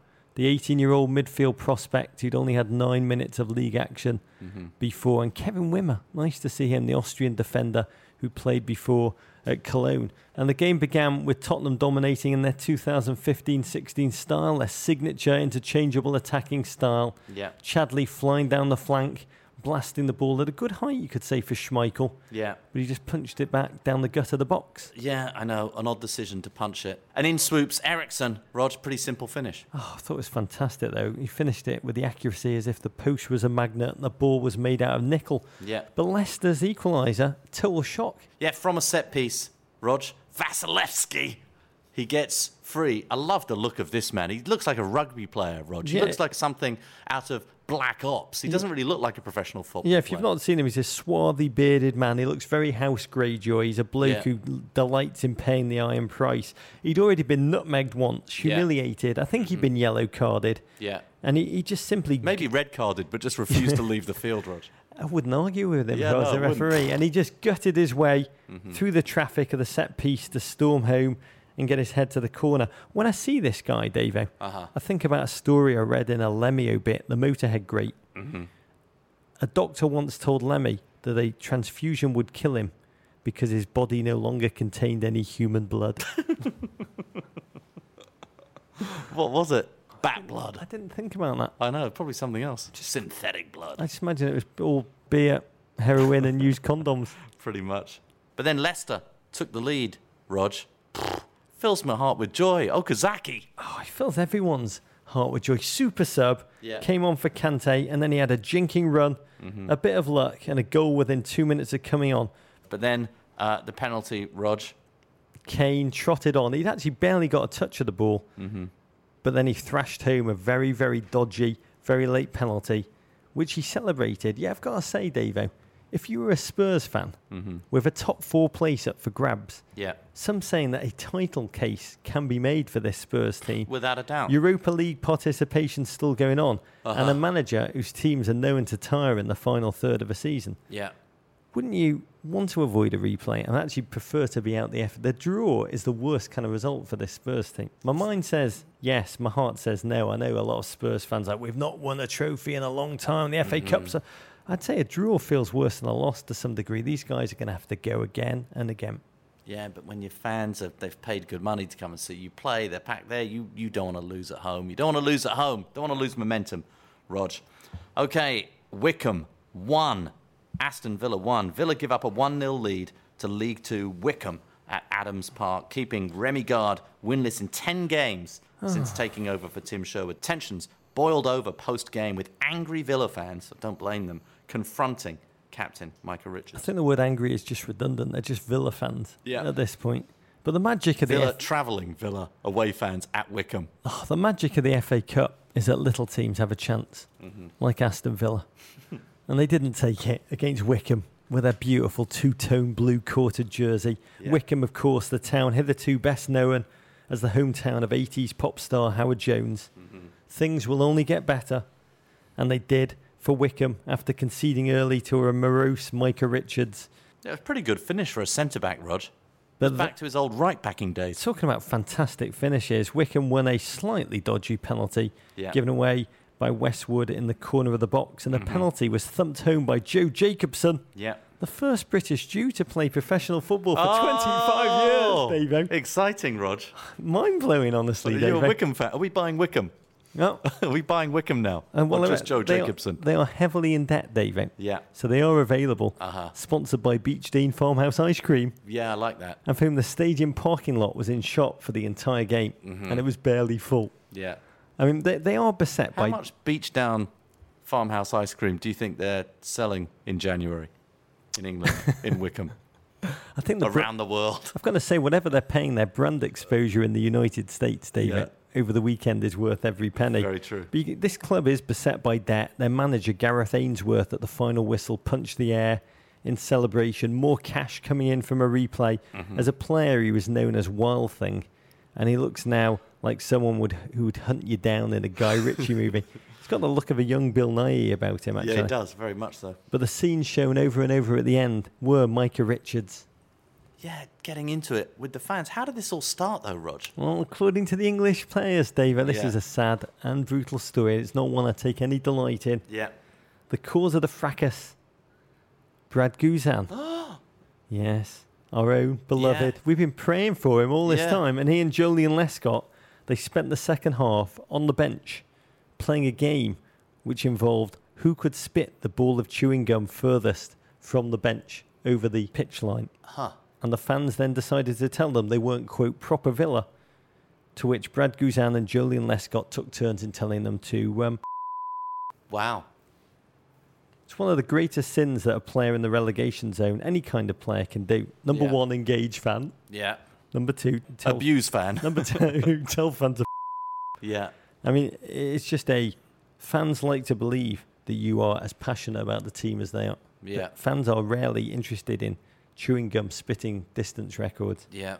The eighteen-year-old midfield prospect who'd only had nine minutes of league action mm-hmm. before. And Kevin Wimmer, nice to see him, the Austrian defender who played before at Cologne. And the game began with Tottenham dominating in their two thousand fifteen sixteen style, their signature interchangeable attacking style. Yeah. Chadley flying down the flank, blasting the ball at a good height, you could say, for Schmeichel. Yeah. But he just punched it back down the gut of the box. Yeah, I know. An odd decision to punch it. And in swoops Eriksson. Rog, pretty simple finish. Oh, I thought it was fantastic, though. He finished it with the accuracy as if the post was a magnet and the ball was made out of nickel. Yeah. But Leicester's equaliser, total shock. Yeah, from a set piece, Rog. Wasilewski. He gets free. I love the look of this man. He looks like a rugby player, Rog. He yeah. looks like something out of black ops. He doesn't really look like a professional footballer. Yeah, if you've player. not seen him, he's a swarthy, bearded man. He looks very House Greyjoy. He's a bloke yeah. who delights in paying the iron price. He'd already been nutmegged once, humiliated. Yeah. I think he'd mm-hmm. been yellow carded. Yeah. And he, he just simply... Maybe red carded, but just refused to leave the field, Rog. I wouldn't argue with him yeah, no, as the referee. Wouldn't. And he just gutted his way mm-hmm. through the traffic of the set piece to storm home and get his head to the corner. When I see this guy, Davo, uh-huh. I think about a story I read in a Lemmy bit, the Motorhead great. Mm-hmm. A doctor once told Lemmy that a transfusion would kill him because his body no longer contained any human blood. What was it? Bat blood. I didn't think about that. I know, probably something else. Just synthetic blood. I just imagine it was all beer, heroin and used condoms. Pretty much. But then Leicester took the lead, Rog. Fills my heart with joy. Okazaki. Oh, he fills everyone's heart with joy. Super sub. Yeah. Came on for Kante, and then he had a jinking run, mm-hmm. a bit of luck, and a goal within two minutes of coming on. But then uh, the penalty, Rog. Kane trotted on. He'd actually barely got a touch of the ball. Mm-hmm. But then he thrashed home a very, very dodgy, very late penalty, which he celebrated. Yeah, I've got to say, Davo, if you were a Spurs fan mm-hmm. with a top four place up for grabs, yeah. some saying that a title case can be made for this Spurs team. Without a doubt. Europa League participation still going on. Uh-huh. And a manager whose teams are known to tire in the final third of a season. Yeah. Wouldn't you want to avoid a replay and actually prefer to be out the effort? The draw is the worst kind of result for this Spurs team. My mind says yes, my heart says no. I know a lot of Spurs fans are like, we've not won a trophy in a long time. The F A mm-hmm. Cup's... Are... I'd say a draw feels worse than a loss to some degree. These guys are going to have to go again and again. Yeah, but when your fans, are, they've paid good money to come and see you play. They're packed there. You you don't want to lose at home. You don't want to lose at home. Don't want to lose momentum, Rog. Okay, Wickham won. Aston Villa won. Villa give up a one nil lead to League Two Wickham at Adams Park, keeping Remy Gard winless in ten games oh. since taking over for Tim Sherwood. Tensions boiled over post-game with angry Villa fans, I don't blame them, confronting captain Micah Richards. I think the word angry is just redundant. They're just Villa fans yeah. at this point. But the magic of Villa, the... Villa, F- travelling Villa, away fans at Wickham. Oh, the magic of the F A Cup is that little teams have a chance, mm-hmm. like Aston Villa. And they didn't take it against Wickham with their beautiful two-tone blue quartered jersey. Yeah. Wickham, of course, the town hitherto best known as the hometown of eighties pop star Howard Jones. Mm-hmm. Things will only get better, and they did for Wickham after conceding early to a morose Micah Richards. It was a pretty good finish for a centre-back, Rog. But back to his old right-backing days. Talking about fantastic finishes, Wickham won a slightly dodgy penalty yeah. given away by Westwood in the corner of the box, and the mm-hmm. penalty was thumped home by Joe Jacobson. Yeah. The first British Jew to play professional football for oh! twenty-five years, Davo. Exciting, Rog. Mind-blowing, honestly, Davo. You're a Wickham fan. Are we buying Wickham? No. Are we buying Wickham now? And well, or just Joe they Jacobson? Are, they are heavily in debt, David. Yeah. So they are available. Uh-huh. Sponsored by Beach Dean Farmhouse Ice Cream. Yeah, I like that. And for whom the stadium parking lot was in shop for the entire game. Mm-hmm. And it was barely full. Yeah. I mean, they, they are beset How by... How much Beach Down Farmhouse Ice Cream do you think they're selling in January in England, in Wickham? I think the Around br- the world. I've got to say, whatever they're paying their brand exposure in the United States, David... Yeah. over the weekend is worth every penny. Very true. But you, this club is beset by debt. Their manager, Gareth Ainsworth, at the final whistle, punched the air in celebration. More cash coming in from a replay. Mm-hmm. As a player, he was known as Wild Thing, and he looks now like someone would who would hunt you down in a Guy Ritchie movie. He's got the look of a young Bill Nighy about him, actually. Yeah, he does, very much so. But the scenes shown over and over at the end were Micah Richards. Yeah, getting into it with the fans. How did this all start, though, Rog? Well, according to the English players, David, this yeah. is a sad and brutal story. It's not one I take any delight in. Yeah. The cause of the fracas, Brad Guzan. Yes, our own beloved. Yeah. We've been praying for him all this yeah. time, and he and Jolyon Lescott, they spent the second half on the bench playing a game which involved who could spit the ball of chewing gum furthest from the bench over the pitch line. Huh. And the fans then decided to tell them they weren't, quote, proper Villa, to which Brad Guzan and Jolyon Lescott took turns in telling them to... Um, wow. It's one of the greatest sins that a player in the relegation zone, any kind of player, can do. Number yeah. one, engage fan. Yeah. Number two... Tell, abuse fan. Number two, tell fan to... Yeah. I mean, it's just a fans like to believe that you are as passionate about the team as they are. Yeah. Fans are rarely interested in chewing gum, spitting distance records. Yeah.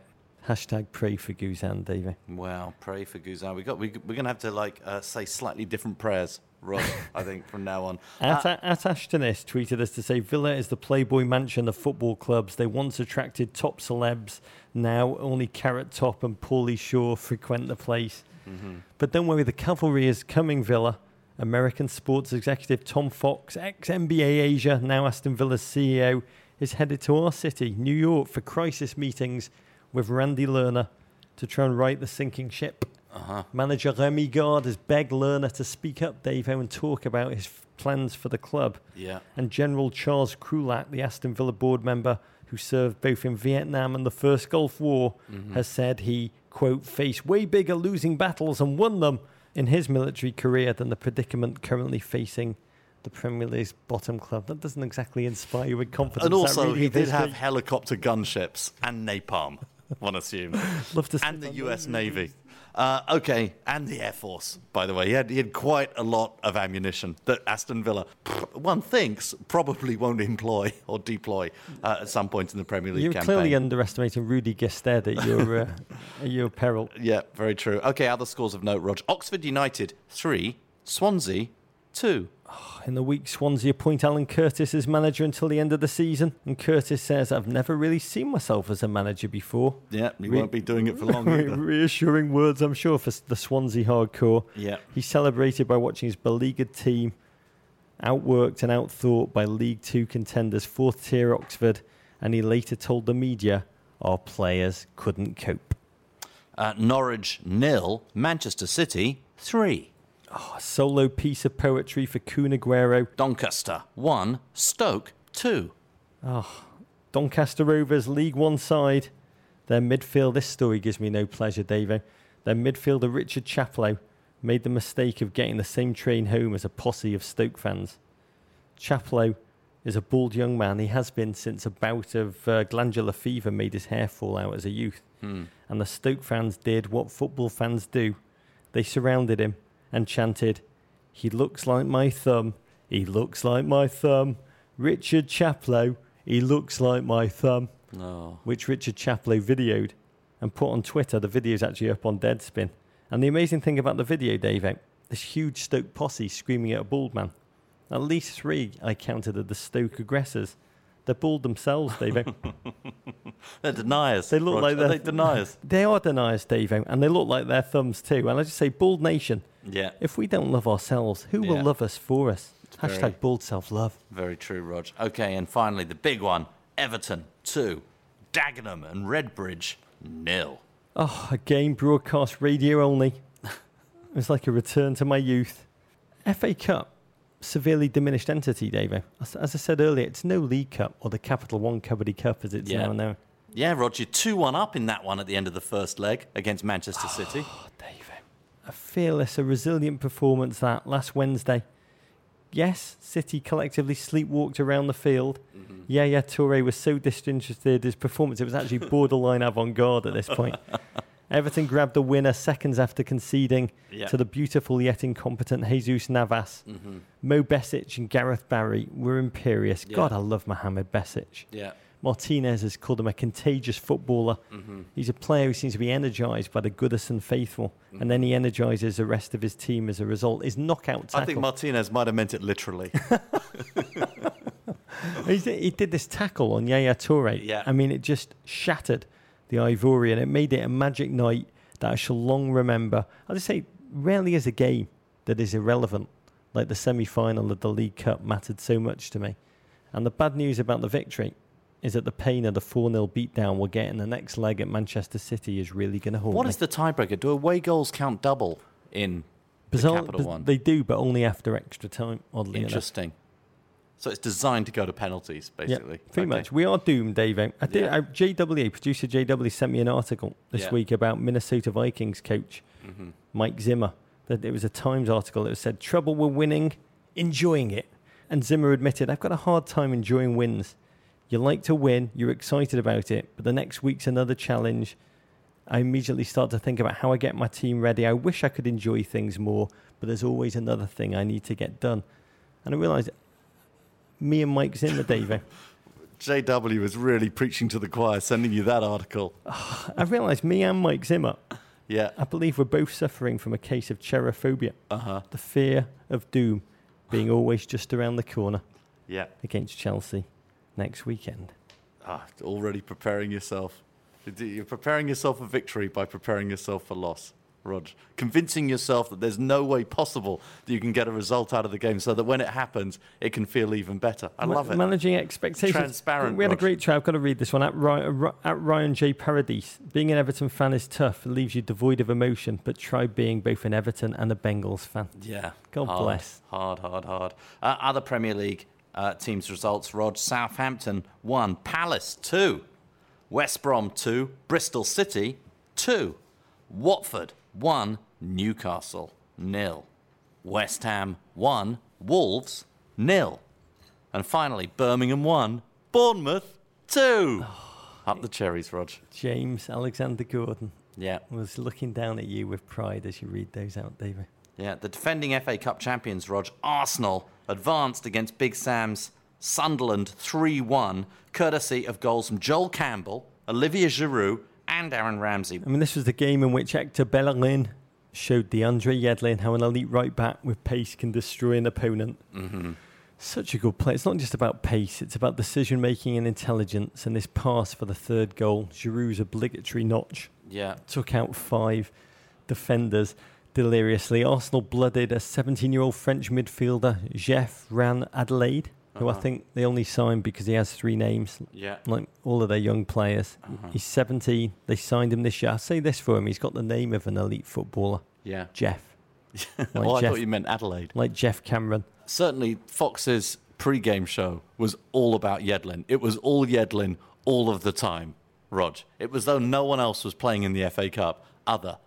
Hashtag pray for Guzan, Davey. Wow, pray for Guzan. We got, we, we're going to have to like uh, say slightly different prayers, Rob, I think, from now on. At, uh, at Ashtonis tweeted us to say, Villa is the playboy mansion of football clubs. They once attracted top celebs. Now only Carrot Top and Paulie Shaw frequent the place. Mm-hmm. But don't worry, the cavalry is coming, Villa. American sports executive Tom Fox, ex-N B A Asia, now Aston Villa's C E O, is headed to our city, New York, for crisis meetings with Randy Lerner to try and right the sinking ship. Uh-huh. Manager Remy Gard has begged Lerner to speak up, Dave, and talk about his f- plans for the club. Yeah. And General Charles Krulak, the Aston Villa board member who served both in Vietnam and the First Gulf War, mm-hmm. has said he, quote, faced way bigger losing battles and won them in his military career than the predicament currently facing the Premier League's bottom club. That doesn't exactly inspire you with confidence. And also, really he did have great helicopter gunships and napalm, one assumes. Love to and the U S Navy. Uh, okay, and the Air Force, by the way. He had, he had quite a lot of ammunition that Aston Villa, one thinks, probably won't employ or deploy uh, at some point in the Premier League You're campaign. You're clearly underestimating Rudy Gestede at your, uh, at your peril. Yeah, very true. Okay, other scores of note, Rog. Oxford United, three. Swansea, two. Oh, in the week, Swansea appoint Alan Curtis as manager until the end of the season. And Curtis says, I've never really seen myself as a manager before. Yeah, he Re- won't be doing it for long either. Reassuring words, I'm sure, for the Swansea hardcore. Yeah. He celebrated by watching his beleaguered team outworked and outthought by League Two contenders, fourth-tier Oxford. And he later told the media, our players couldn't cope. Uh, Norwich, nil. Manchester City, three. Oh, solo piece of poetry for Kun Aguero. Doncaster, one. Stoke, two. Oh, Doncaster Rovers, League One side. Their midfield, this story gives me no pleasure, Davo. Their midfielder Richard Chaplow made the mistake of getting the same train home as a posse of Stoke fans. Chaplow is a bald young man. He has been since a bout of uh, glandular fever made his hair fall out as a youth. Hmm. And the Stoke fans did what football fans do. They surrounded him and chanted, he looks like my thumb, he looks like my thumb, Richard Chaplow, he looks like my thumb. Oh. Which Richard Chaplow videoed and put on Twitter. The video's actually up on Deadspin. And the amazing thing about the video, Dave, this huge Stoke posse screaming at a bald man. At least three, I counted, of the Stoke aggressors. They're bald themselves, Davo. They're deniers. They look Roger. like they're they deniers. They are deniers, Davo, and they look like their thumbs too. And I just say, bald nation. Yeah. If we don't love ourselves, who yeah. will love us for us? It's Hashtag very, bald self-love. Very true, Rog. Okay, and finally the big one: Everton two, Dagenham and Redbridge nil. Oh, again, broadcast radio only. It was like a return to my youth. F A Cup. Severely diminished entity, Davo. As, as I said earlier, it's no League Cup or the Capital One Cubbity Cup as it's yeah. now known. Yeah, Roger, two one up in that one at the end of the first leg against Manchester oh, City. Oh, Davo. A fearless, a resilient performance that last Wednesday. Yes, City collectively sleepwalked around the field. Mm-hmm. Yeah, yeah, Toure was so disinterested. His performance, it was actually borderline avant-garde at this point. Everton grabbed the winner seconds after conceding yep. to the beautiful yet incompetent Jesus Navas. Mm-hmm. Mo Besic and Gareth Barry were imperious. Yeah. God, I love Mohamed Besic. Yeah. Martinez has called him a contagious footballer. Mm-hmm. He's a player who seems to be energised by the Goodison faithful, mm-hmm. and then he energises the rest of his team as a result. His knockout tackle... I think Martinez might have meant it literally. he, did, he did this tackle on Yaya Toure. Yeah. I mean, it just shattered the Ivorian. It made it a magic night that I shall long remember. As I say, rarely is a game that is irrelevant, like the semi-final of the League Cup mattered so much to me. And the bad news about the victory is that the pain of the four nil beatdown we'll get in the next leg at Manchester City is really going to haunt me. What is the tiebreaker? Do away goals count double in Bizarre, the Capital One? They do, but only after extra time, oddly enough. Interesting. So it's designed to go to penalties, basically. Yeah, pretty okay. much. We are doomed, Dave. I did, yeah. I, J W, producer J W sent me an article this yeah. week about Minnesota Vikings coach mm-hmm. Mike Zimmer. It was a Times article that said, trouble with winning, enjoying it. And Zimmer admitted, I've got a hard time enjoying wins. You like to win, you're excited about it, but the next week's another challenge. I immediately start to think about how I get my team ready. I wish I could enjoy things more, but there's always another thing I need to get done. And I realised me and Mike Zimmer, David. J W was really preaching to the choir, sending you that article. Oh, I realised me and Mike Zimmer, yeah, I believe we're both suffering from a case of cherophobia, uh-huh. the fear of doom being always just around the corner. Yeah, against Chelsea next weekend. Ah, already preparing yourself. You're preparing yourself for victory by preparing yourself for loss, Rog. Convincing yourself that there's no way possible that you can get a result out of the game so that when it happens, it can feel even better. I Ma- love it. Managing expectations. Transparent, We had Rog. a great chat. I've got to read this one. At Ryan, at Ryan J. Paradis, being an Everton fan is tough. It leaves you devoid of emotion, but try being both an Everton and a Bengals fan. Yeah. God hard, bless. Hard, hard, hard. Uh, other Premier League uh, teams' results, Rog. Southampton, one. Palace, two. West Brom two, Bristol City two, Watford one, Newcastle nil, West Ham one, Wolves nil, and finally Birmingham one, Bournemouth two. Oh, up the cherries, Rog. James Alexander Gordon, yeah, was looking down at you with pride as you read those out, David. Yeah, the defending F A Cup champions, Rog, Arsenal, advanced against Big Sam's Sunderland three one, courtesy of goals from Joel Campbell, Olivier Giroud and Aaron Ramsey. I mean, this was the game in which Hector Bellerin showed DeAndre Yedlin how an elite right-back with pace can destroy an opponent. Mm-hmm. Such a good play. It's not just about pace, it's about decision-making and intelligence, and this pass for the third goal, Giroud's obligatory notch, yeah, took out five defenders deliriously. Arsenal blooded a seventeen-year-old French midfielder, Jeff Ran Adelaide, who uh-huh. I think they only signed because he has three names, yeah, like all of their young players. Uh-huh. He's seventeen. They signed him this year. I'll say this for him. He's got the name of an elite footballer. Yeah. Jeff. Like well, Jeff, I thought you meant Adelaide. Like Jeff Cameron. Certainly, Fox's pre-game show was all about Yedlin. It was all Yedlin all of the time, Rog. It was though no one else was playing in the F A Cup other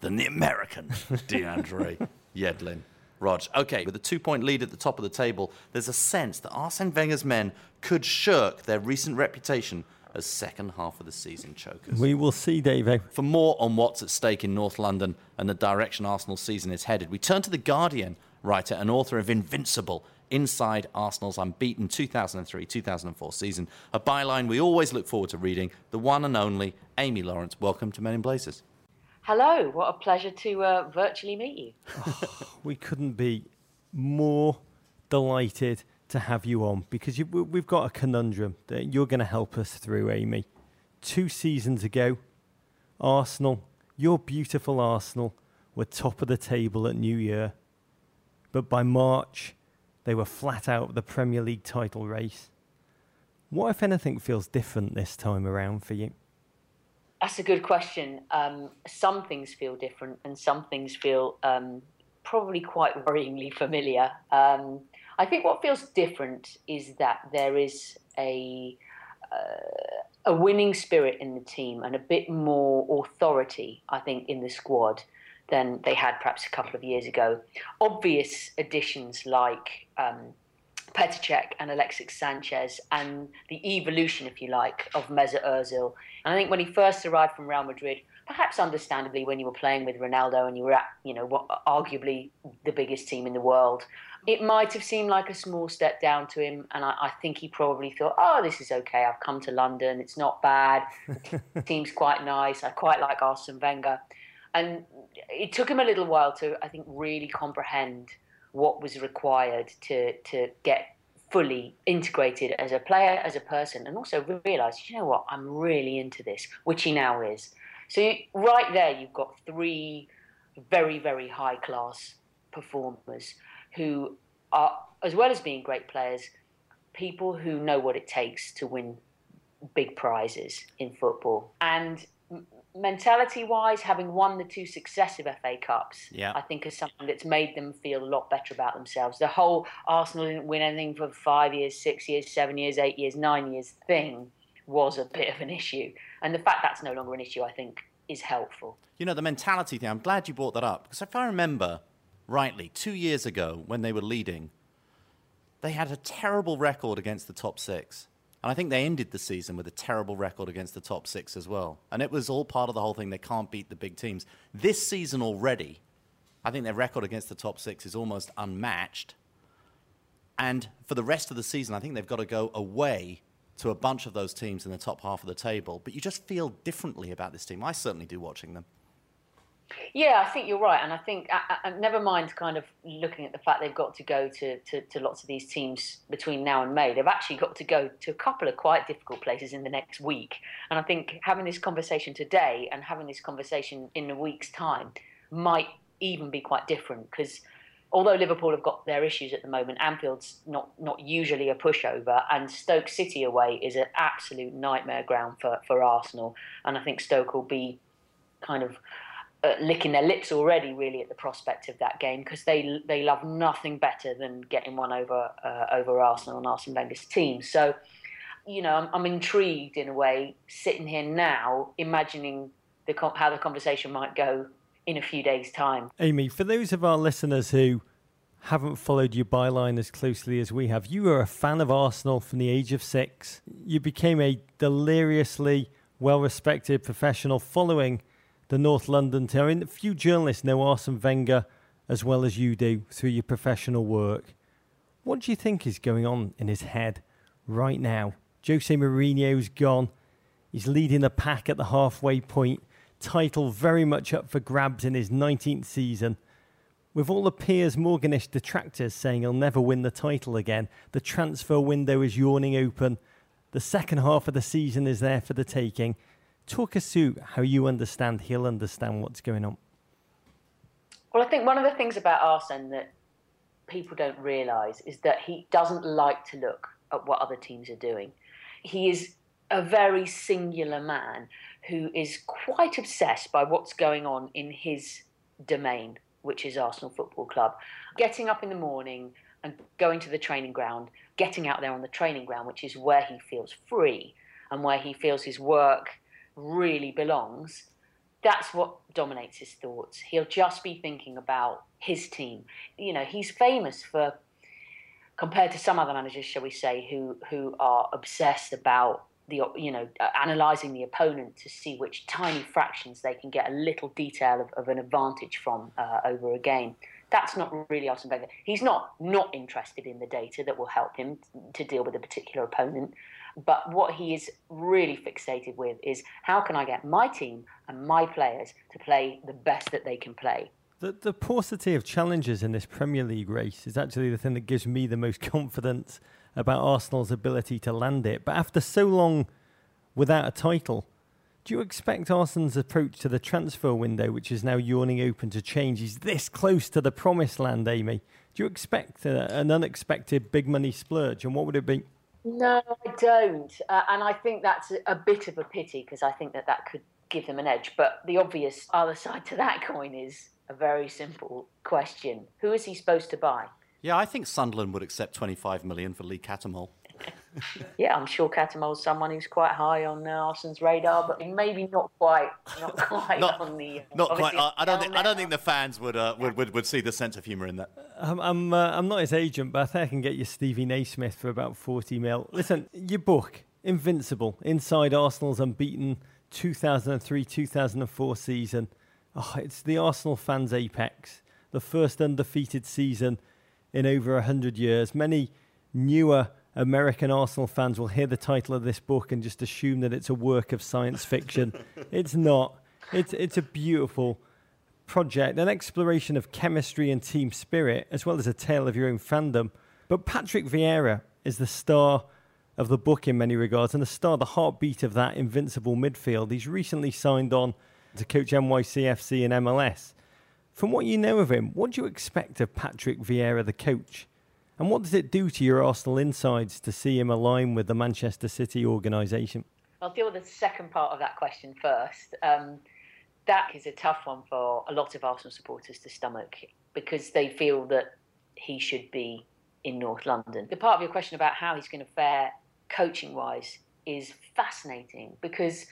than the American DeAndre Yedlin. Rog. Okay, with a two-point lead at the top of the table, there's a sense that Arsene Wenger's men could shirk their recent reputation as second half of the season chokers. We will see, Dave. For more on what's at stake in North London and the direction Arsenal's season is headed, we turn to The Guardian writer and author of Invincible, Inside Arsenal's unbeaten two thousand three two thousand four season, a byline we always look forward to reading, the one and only Amy Lawrence. Welcome to Men in Blazers. Hello, what a pleasure to uh, virtually meet you. Oh, we couldn't be more delighted to have you on, because you, we've got a conundrum that you're going to help us through, Amy. Two seasons ago, Arsenal, your beautiful Arsenal, were top of the table at New Year. But by March, they were flat out of the Premier League title race. What, if anything, feels different this time around for you? That's a good question. Um, some things feel different and some things feel um, probably quite worryingly familiar. Um, I think what feels different is that there is a uh, a winning spirit in the team and a bit more authority, I think, in the squad than they had perhaps a couple of years ago. Obvious additions like um, Petr Cech and Alexis Sanchez and the evolution, if you like, of Mesut Ozil. And I think when he first arrived from Real Madrid, perhaps understandably, when you were playing with Ronaldo and you were at, you know, what arguably the biggest team in the world, it might have seemed like a small step down to him. And I, I think he probably thought, oh, this is okay. I've come to London. It's not bad. The team's quite nice. I quite like Arsene Wenger. And it took him a little while to, I think, really comprehend what was required to to get fully integrated as a player, as a person, and also realise, you know what, I'm really into this, which he now is. So you, right there, you've got three very, very high-class performers who are, as well as being great players, people who know what it takes to win big prizes in football. And mentality-wise, having won the two successive F A Cups, yeah, I think is something that's made them feel a lot better about themselves. The whole Arsenal didn't win anything for five years, six years, seven years, eight years, nine years thing was a bit of an issue. And the fact that's no longer an issue, I think, is helpful. You know, the mentality thing, I'm glad you brought that up, because if I remember rightly, two years ago when they were leading, they had a terrible record against the top six. And I think they ended the season with a terrible record against the top six as well. And it was all part of the whole thing. They can't beat the big teams. This season already, I think their record against the top six is almost unmatched. And for the rest of the season, I think they've got to go away to a bunch of those teams in the top half of the table. But you just feel differently about this team. I certainly do watching them. Yeah, I think you're right. And I think, I, I, never mind kind of looking at the fact they've got to go to, to, to lots of these teams between now and May. They've actually got to go to a couple of quite difficult places in the next week. And I think having this conversation today and having this conversation in a week's time might even be quite different, because although Liverpool have got their issues at the moment, Anfield's not, not usually a pushover, and Stoke City away is an absolute nightmare ground for, for Arsenal. And I think Stoke will be kind of... Uh, licking their lips already, really, at the prospect of that game, because they they love nothing better than getting one over uh, over Arsenal and Arsene Wenger's team. So, you know, I'm, I'm intrigued in a way, sitting here now, imagining the how the conversation might go in a few days' time. Amy, for those of our listeners who haven't followed your byline as closely as we have, you were a fan of Arsenal from the age of six. You became a deliriously well-respected professional following the North London team. I mean, few journalists know Arsene Wenger as well as you do through your professional work. What do you think is going on in his head right now? Jose Mourinho's gone. He's leading the pack at the halfway point. Title very much up for grabs in his nineteenth season. With all the Piers Morganish detractors saying he'll never win the title again, the transfer window is yawning open. The second half of the season is there for the taking. Talk us through how you understand he'll understand what's going on. Well, I think one of the things about Arsene that people don't realise is that he doesn't like to look at what other teams are doing. He is a very singular man who is quite obsessed by what's going on in his domain, which is Arsenal Football Club. Getting up in the morning and going to the training ground, getting out there on the training ground, which is where he feels free and where he feels his work really belongs, that's what dominates his thoughts. He'll just be thinking about his team. You know, he's famous for, compared to some other managers, shall we say, who who are obsessed about the, you know, analysing the opponent to see which tiny fractions they can get a little detail of, of an advantage from uh, over a game. That's not really Arsene Wenger. He's not not interested in the data that will help him to deal with a particular opponent. But what he is really fixated with is, how can I get my team and my players to play the best that they can play? The, the paucity of challenges in this Premier League race is actually the thing that gives me the most confidence about Arsenal's ability to land it. But after so long without a title, do you expect Arsene's approach to the transfer window, which is now yawning open, to change? He's this close to the promised land, Amy. Do you expect a, an unexpected big money splurge? And what would it be? No, I don't. Uh, and I think that's a bit of a pity, because I think that that could give them an edge. But the obvious other side to that coin is a very simple question. Who is he supposed to buy? Yeah, I think Sunderland would accept twenty-five million pounds for Lee Cattermole. Yeah, I'm sure Cattermole's someone who's quite high on uh, Arsene's radar, but maybe not quite, not quite not, on the. Not quite. I, I don't. Think, I don't think the fans would, uh, would would would see the sense of humour in that. I'm I'm, uh, I'm not his agent, but I think I can get you Stevie Naismith for about forty mil. Listen, your book, Invincible, inside Arsenal's unbeaten two thousand three two thousand four season. Oh, it's the Arsenal fans' apex, the first undefeated season in over a hundred years. Many newer American Arsenal fans will hear the title of this book and just assume that it's a work of science fiction. It's not. It's it's a beautiful project, an exploration of chemistry and team spirit, as well as a tale of your own fandom. But Patrick Vieira is the star of the book in many regards, and the star, the heartbeat of that invincible midfield. He's recently signed on to coach N Y C F C and M L S. From what you know of him, what do you expect of Patrick Vieira, the coach? And what does it do to your Arsenal insides to see him align with the Manchester City organisation? I'll deal with the second part of that question first. Um, that is a tough one for a lot of Arsenal supporters to stomach, because they feel that he should be in North London. The part of your question about how he's going to fare coaching-wise is fascinating, because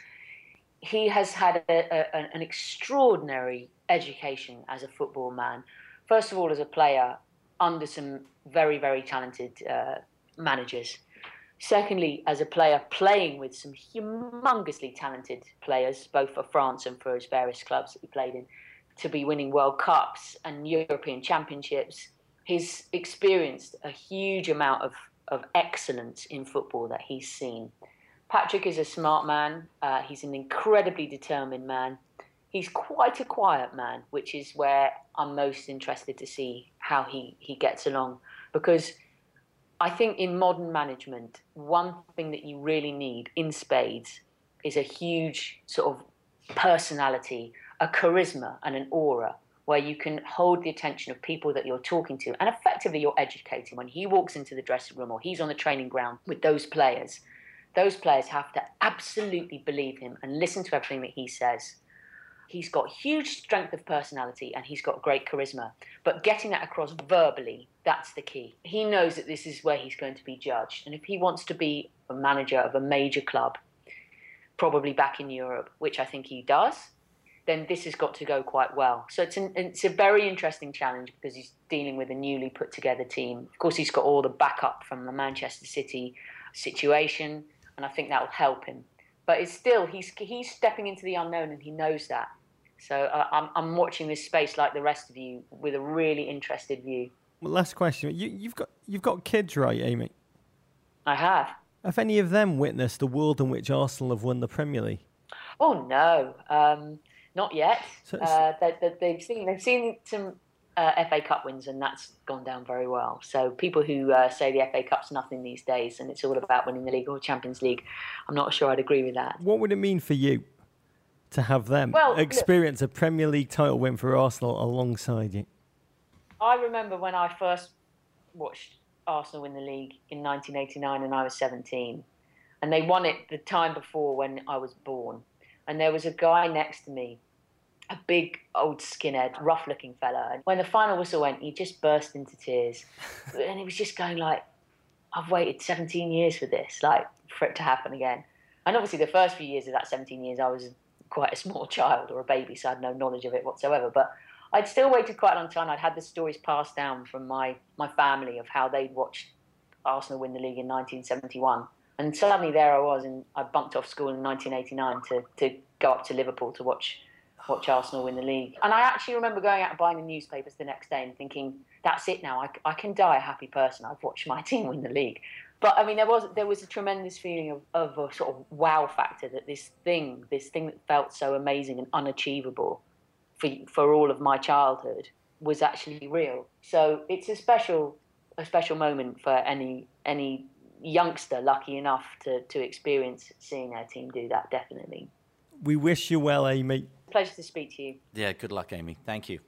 he has had a, a, an extraordinary education as a football man. First of all, as a player, under some very, very talented uh, managers. Secondly, as a player, playing with some humongously talented players, both for France and for his various clubs that he played in, to be winning World Cups and European Championships. He's experienced a huge amount of, of excellence in football that he's seen. Patrick is a smart man. Uh, he's an incredibly determined man. He's quite a quiet man, which is where I'm most interested to see how he, he gets along. Because I think in modern management, one thing that you really need in spades is a huge sort of personality, a charisma and an aura, where you can hold the attention of people that you're talking to. And effectively, you're educating. When he walks into the dressing room or he's on the training ground with those players, those players have to absolutely believe him and listen to everything that he says. He's got huge strength of personality and he's got great charisma. But getting that across verbally, that's the key. He knows that this is where he's going to be judged. And if he wants to be a manager of a major club, probably back in Europe, which I think he does, then this has got to go quite well. So it's, an, it's a very interesting challenge because he's dealing with a newly put together team. Of course, he's got all the backup from the Manchester City situation, and I think that will help him. But it's still, he's, he's stepping into the unknown and he knows that. So uh, I'm, I'm watching this space like the rest of you with a really interested view. Well, last question. You, you've got you've got kids, right, Amy? I have. Have any of them witnessed the world in which Arsenal have won the Premier League? Oh no, um, not yet. So uh, they, they, they've seen they've seen some uh, F A Cup wins, and that's gone down very well. So people who uh, say the F A Cup's nothing these days and it's all about winning the league or Champions League, I'm not sure I'd agree with that. What would it mean for you to have them well, experience look, a Premier League title win for Arsenal alongside you? I remember when I first watched Arsenal win the league in nineteen eighty-nine and I was seventeen. And they won it the time before when I was born. And there was a guy next to me, a big old skinhead, rough-looking fella. And when the final whistle went, he just burst into tears. And he was just going like, I've waited seventeen years for this, like, for it to happen again. And obviously the first few years of that seventeen years, I was quite a small child or a baby, so I had no knowledge of it whatsoever. But I'd still waited quite a long time. I'd had the stories passed down from my, my family of how they'd watched Arsenal win the league in nineteen seventy-one. And suddenly there I was, and I bunked off school in nineteen eighty-nine to, to go up to Liverpool to watch watch Arsenal win the league. And I actually remember going out and buying the newspapers the next day and thinking, that's it now, I, I can die a happy person. I've watched my team win the league. But, I mean, there was there was a tremendous feeling of, of a sort of wow factor that this thing, this thing that felt so amazing and unachievable for for all of my childhood was actually real. So it's a special a special moment for any any youngster lucky enough to, to experience seeing their team do that, definitely. We wish you well, Amy. Pleasure to speak to you. Yeah, good luck, Amy. Thank you.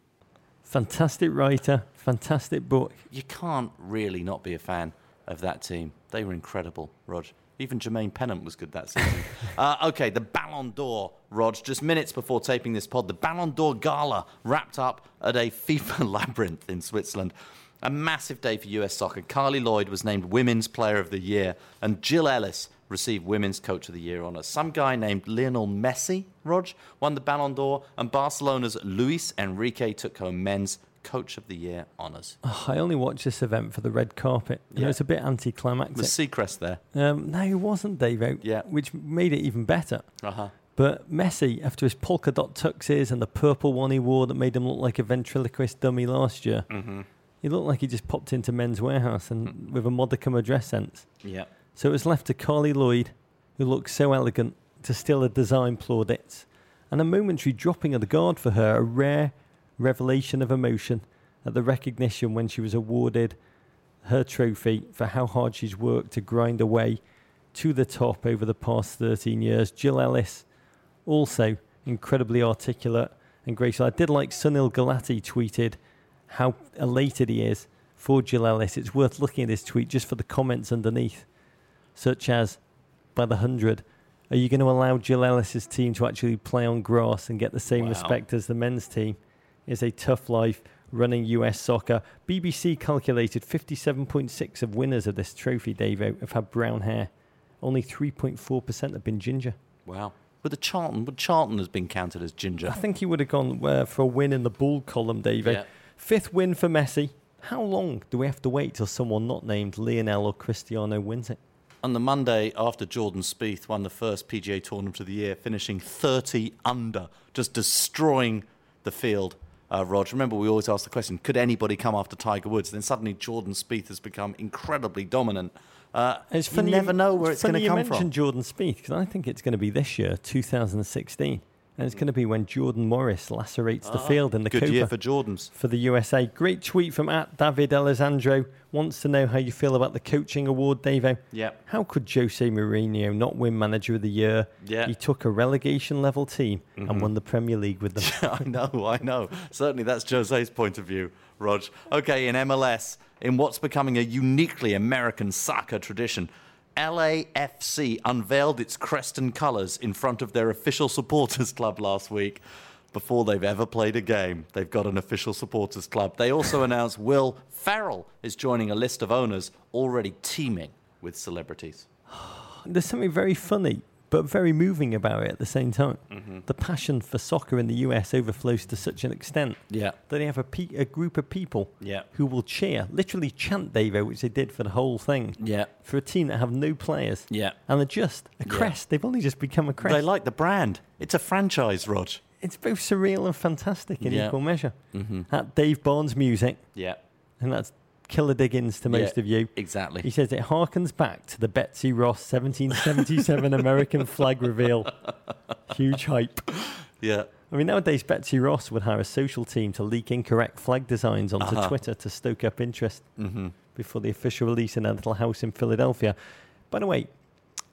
Fantastic writer, fantastic book. You can't really not be a fan of that team. They were incredible, Rog. Even Jermaine Pennant was good that season. uh, okay, the Ballon d'Or, Rog. Just minutes before taping this pod, the Ballon d'Or gala wrapped up at a FIFA labyrinth in Switzerland. A massive day for U S soccer. Carly Lloyd was named Women's Player of the Year, and Jill Ellis received Women's Coach of the Year honours. Some guy named Lionel Messi, Rog, won the Ballon d'Or, and Barcelona's Luis Enrique took home Men's Coach of the Year honours. Oh, I only watched this event for the red carpet. You yeah. know, it's a bit anticlimactic. Was Seacrest there? Um, no, he wasn't, Dave. Yeah. Which made it even better. Uh-huh. But Messi, after his polka dot tuxes and the purple one he wore that made him look like a ventriloquist dummy last year, mm-hmm. he looked like he just popped into Men's Warehouse and mm-hmm. with a modicum of dress sense. Yeah. So it was left to Carly Lloyd, who looked so elegant, to steal a design plaudits. And a momentary dropping of the guard for her, a rare revelation of emotion at the recognition when she was awarded her trophy for how hard she's worked to grind away to the top over the past thirteen years. Jill Ellis, also incredibly articulate and graceful. I did like Sunil Gulati tweeted how elated he is for Jill Ellis. It's worth looking at his tweet just for the comments underneath, such as, by the hundred, are you going to allow Jill Ellis's team to actually play on grass and get the same wow. respect as the men's team? Is a tough life running U S soccer. B B C calculated fifty-seven point six percent of winners of this trophy, Davo, have had brown hair. Only three point four percent have been ginger. Wow. But the Charlton, but Charlton has been counted as ginger. I think he would have gone uh, for a win in the bald column, Davo. Yeah. Fifth win for Messi. How long do we have to wait till someone not named Lionel or Cristiano wins it? on the Monday after Jordan Spieth won the first P G A Tournament of the year, finishing thirty under, just destroying the field. Uh, Rog, remember we always ask the question, could anybody come after Tiger Woods? And then suddenly Jordan Spieth has become incredibly dominant. Uh, it's funny you never you, know where it's, it's going to come from. You mentioned Jordan Spieth, because I think it's going to be this year, two thousand sixteen. And it's going to be when Jordan Morris lacerates the ah, field in the Cooper. Good year for Jordans. For the U S A. Great tweet from at David Alessandro. Wants to know how you feel about the coaching award, Davo. Yeah. How could Jose Mourinho not win Manager of the Year? Yeah. He took a relegation level team mm-hmm. and won the Premier League with them. Yeah, I know, I know. Certainly that's Jose's point of view, Rog. Okay, in M L S, in what's becoming a uniquely American soccer tradition, L A F C unveiled its crest and colours in front of their official supporters club last week before they've ever played a game. They've got an official supporters club. They also announced Will Ferrell is joining a list of owners already teeming with celebrities. There's something very funny but very moving about it at the same time. Mm-hmm. The passion for soccer in the U S overflows to such an extent yeah. that they have a, pe- a group of people yeah. who will cheer, literally chant, Davo, which they did for the whole thing, yeah. for a team that have no players. Yeah. And they're just a crest. Yeah. They've only just become a crest. They like the brand. It's a franchise, Rog. It's both surreal and fantastic in yeah. equal measure. Mm-hmm. At Dave Barnes Music. Yeah. And that's killer diggings to most yeah, of you. Exactly. He says it harkens back to the Betsy Ross seventeen seventy-seven American flag reveal. Huge hype. Yeah. I mean, nowadays Betsy Ross would hire a social team to leak incorrect flag designs onto uh-huh. Twitter to stoke up interest mm-hmm. before the official release in her little house in Philadelphia. By the way,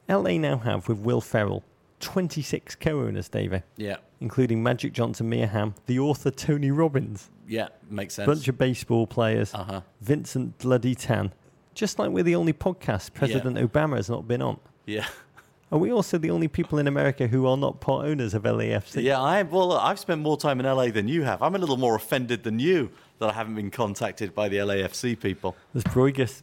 L A now have, with Will Ferrell, twenty-six co-owners, David. Yeah. Including Magic Johnson, Mia Hamm, the author Tony Robbins. Yeah, makes sense. Bunch of baseball players. Uh-huh. Vincent Bloody Tan. Just like we're the only podcast President yeah. Obama has not been on. Yeah. Are we also the only people in America who are not part owners of L A F C? Yeah, I well, I've spent more time in L A than you have. I'm a little more offended than you that I haven't been contacted by the L A F C people. There's Bruegas.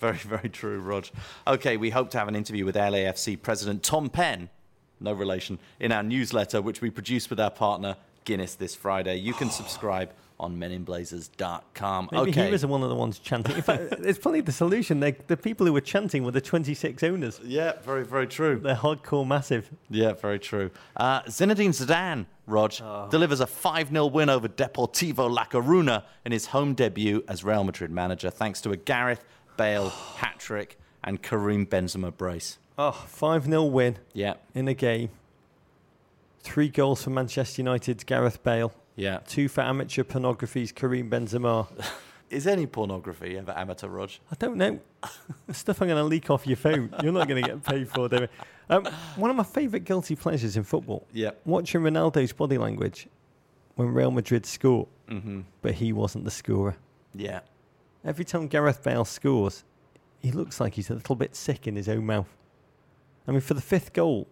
Very, very true, Rog. Okay, we hope to have an interview with L A F C President Tom Penn. No relation, in our newsletter, which we produce with our partner, Guinness, this Friday. You can subscribe on men in blazers dot com. Maybe okay. he was one of the ones chanting. In fact, it's probably the solution. They, the people who were chanting were the twenty-six owners. Yeah, very, very true. They're hardcore massive. Yeah, very true. Uh, Zinedine Zidane, Rog, oh. delivers a five nil win over Deportivo La Coruña in his home debut as Real Madrid manager, thanks to a Gareth Bale hat-trick and Karim Benzema brace. Oh, five nil win yeah. in a game. Three goals for Manchester United's Gareth Bale. Yeah. Two for amateur pornography's Karim Benzema. Is any pornography ever amateur, Rog? I don't know. Stuff I'm going to leak off your phone. You're not going to get paid for, David. Um, one of my favourite guilty pleasures in football. Yeah. Watching Ronaldo's body language when Real Madrid scored, mm-hmm. but he wasn't the scorer. Yeah. Every time Gareth Bale scores, he looks like he's a little bit sick in his own mouth. I mean, for the fifth goal,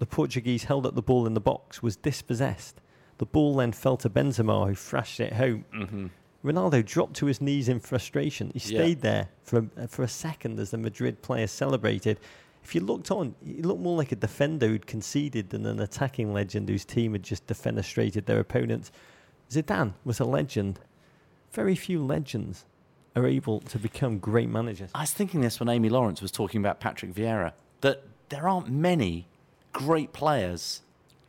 the Portuguese held up the ball in the box, was dispossessed. The ball then fell to Benzema, who thrashed it home. Mm-hmm. Ronaldo dropped to his knees in frustration. He stayed yeah. there for a, for a second as the Madrid players celebrated. If you looked on, he looked more like a defender who'd conceded than an attacking legend whose team had just defenestrated their opponents. Zidane was a legend. Very few legends are able to become great managers. I was thinking this when Amy Lawrence was talking about Patrick Vieira, that there aren't many great players,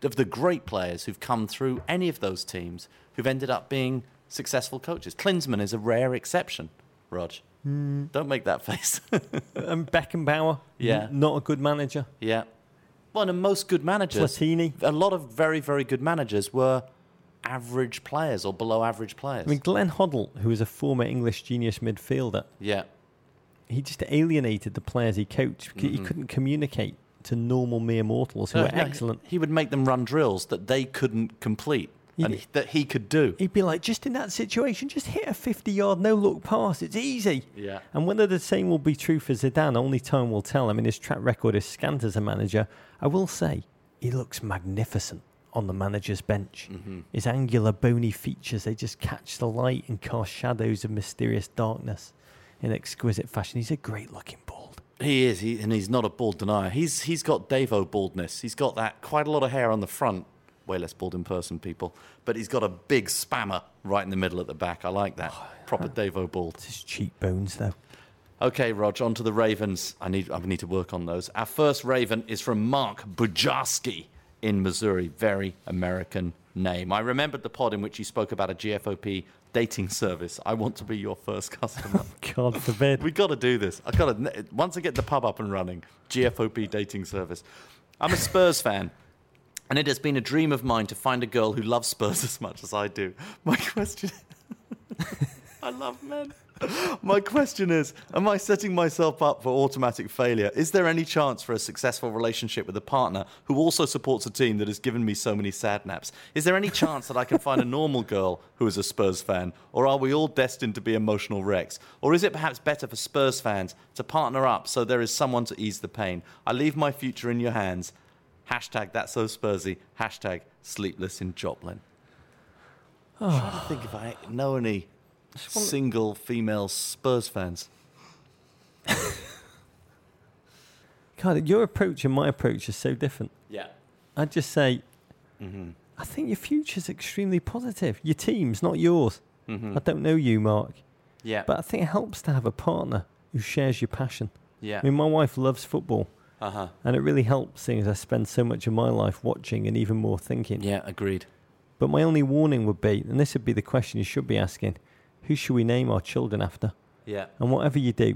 of the great players who've come through any of those teams, who've ended up being successful coaches. Klinsmann is a rare exception, Rog. Mm. Don't make that face. And Beckenbauer, yeah. n- not a good manager. Yeah. Well, and most good managers. Platini. A lot of very, very good managers were average players or below average players. I mean, Glenn Hoddle, who is a former English genius midfielder. Yeah. He just alienated the players he coached. Mm-hmm. He couldn't communicate to normal mere mortals who no, were no, excellent. He, he would make them run drills that they couldn't complete he'd, and that he could do. He'd be like, just in that situation, just hit a fifty-yard no-look pass. It's easy. Yeah. And whether the same will be true for Zidane, only time will tell. I mean, his track record is scant as a manager. I will say, he looks magnificent on the manager's bench. Mm-hmm. His angular, bony features, they just catch the light and cast shadows of mysterious darkness in exquisite fashion. He's a great-looking bald. He is, he, and he's not a bald denier. He's He's got Davo baldness. He's got that quite a lot of hair on the front. Way less bald in person, people. But he's got a big spammer right in the middle at the back. I like that. Proper Davo bald. It's his cheekbones, though. Okay, Rog, on to the Ravens. I need I need to work on those. Our first Raven is from Mark Bujarski in Missouri. Very American name. I remembered the pod in which you spoke about a G F O P dating service. I want to be your first customer. God forbid. We got to do this. I got to once I get the pub up and running. G F O P dating service. I'm a Spurs fan, and it has been a dream of mine to find a girl who loves Spurs as much as I do. My question is... I love men. My question is, am I setting myself up for automatic failure? Is there any chance for a successful relationship with a partner who also supports a team that has given me so many sad naps? Is there any chance that I can find a normal girl who is a Spurs fan? Or are we all destined to be emotional wrecks? Or is it perhaps better for Spurs fans to partner up so there is someone to ease the pain? I leave my future in your hands. Hashtag that's so Spursy. Hashtag sleepless in Joplin. Oh. I'm trying to think if I know any... single female Spurs fans. God, your approach and my approach are so different. Yeah. I'd just say, mm-hmm. I think your future's extremely positive. Your team's not yours. Mm-hmm. I don't know you, Mark. Yeah. But I think it helps to have a partner who shares your passion. Yeah. I mean, my wife loves football. Uh-huh. And it really helps, seeing as I spend so much of my life watching and even more thinking. Yeah, agreed. But my only warning would be, and this would be the question you should be asking, who should we name our children after? Yeah. And whatever you do,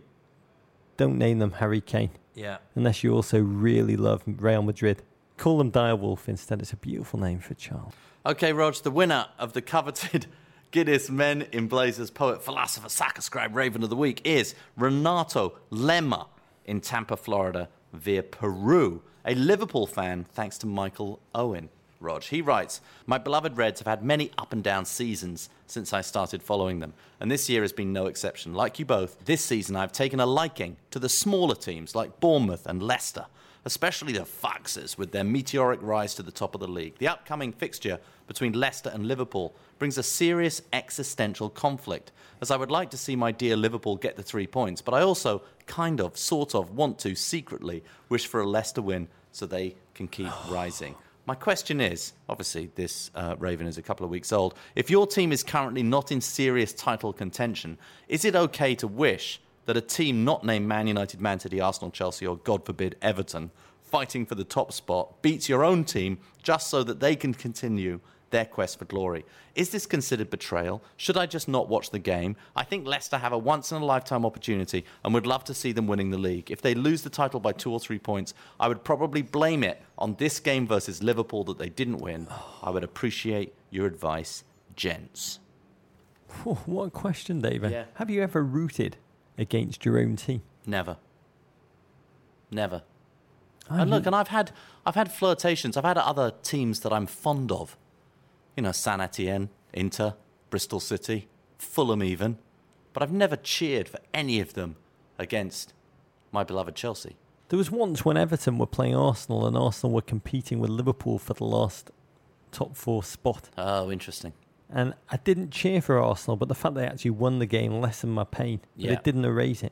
don't name them Harry Kane. Yeah. Unless you also really love Real Madrid. Call them Direwolf instead. It's a beautiful name for a child. Okay, Rog, the winner of the coveted Guinness Men in Blazers Poet, Philosopher, Soccer Scribe Raven of the Week is Renato Lema in Tampa, Florida, via Peru. A Liverpool fan, thanks to Michael Owen. Rog. He writes, my beloved Reds have had many up and down seasons since I started following them, and this year has been no exception. Like you both, this season I've taken a liking to the smaller teams like Bournemouth and Leicester, especially the Foxes with their meteoric rise to the top of the league. The upcoming fixture between Leicester and Liverpool brings a serious existential conflict, as I would like to see my dear Liverpool get the three points, but I also kind of, sort of, want to secretly wish for a Leicester win so they can keep rising. My question is, obviously this uh, Raven is a couple of weeks old, if your team is currently not in serious title contention, is it okay to wish that a team not named Man United, Man City, Arsenal, Chelsea or, God forbid, Everton, fighting for the top spot, beats your own team just so that they can continue their quest for glory? Is this considered betrayal? Should I just not watch the game? I think Leicester have a once-in-a-lifetime opportunity and would love to see them winning the league. If they lose the title by two or three points, I would probably blame it on this game versus Liverpool that they didn't win. I would appreciate your advice, gents. Whoa, what a question, David. Yeah. Have you ever rooted against your own team? Never. Never. I and look, and I've had, I've had flirtations. I've had other teams that I'm fond of. You know, San Etienne, Inter, Bristol City, Fulham even. But I've never cheered for any of them against my beloved Chelsea. There was once when Everton were playing Arsenal and Arsenal were competing with Liverpool for the last top four spot. Oh, interesting. And I didn't cheer for Arsenal, but the fact they actually won the game lessened my pain. But yeah. It didn't erase it.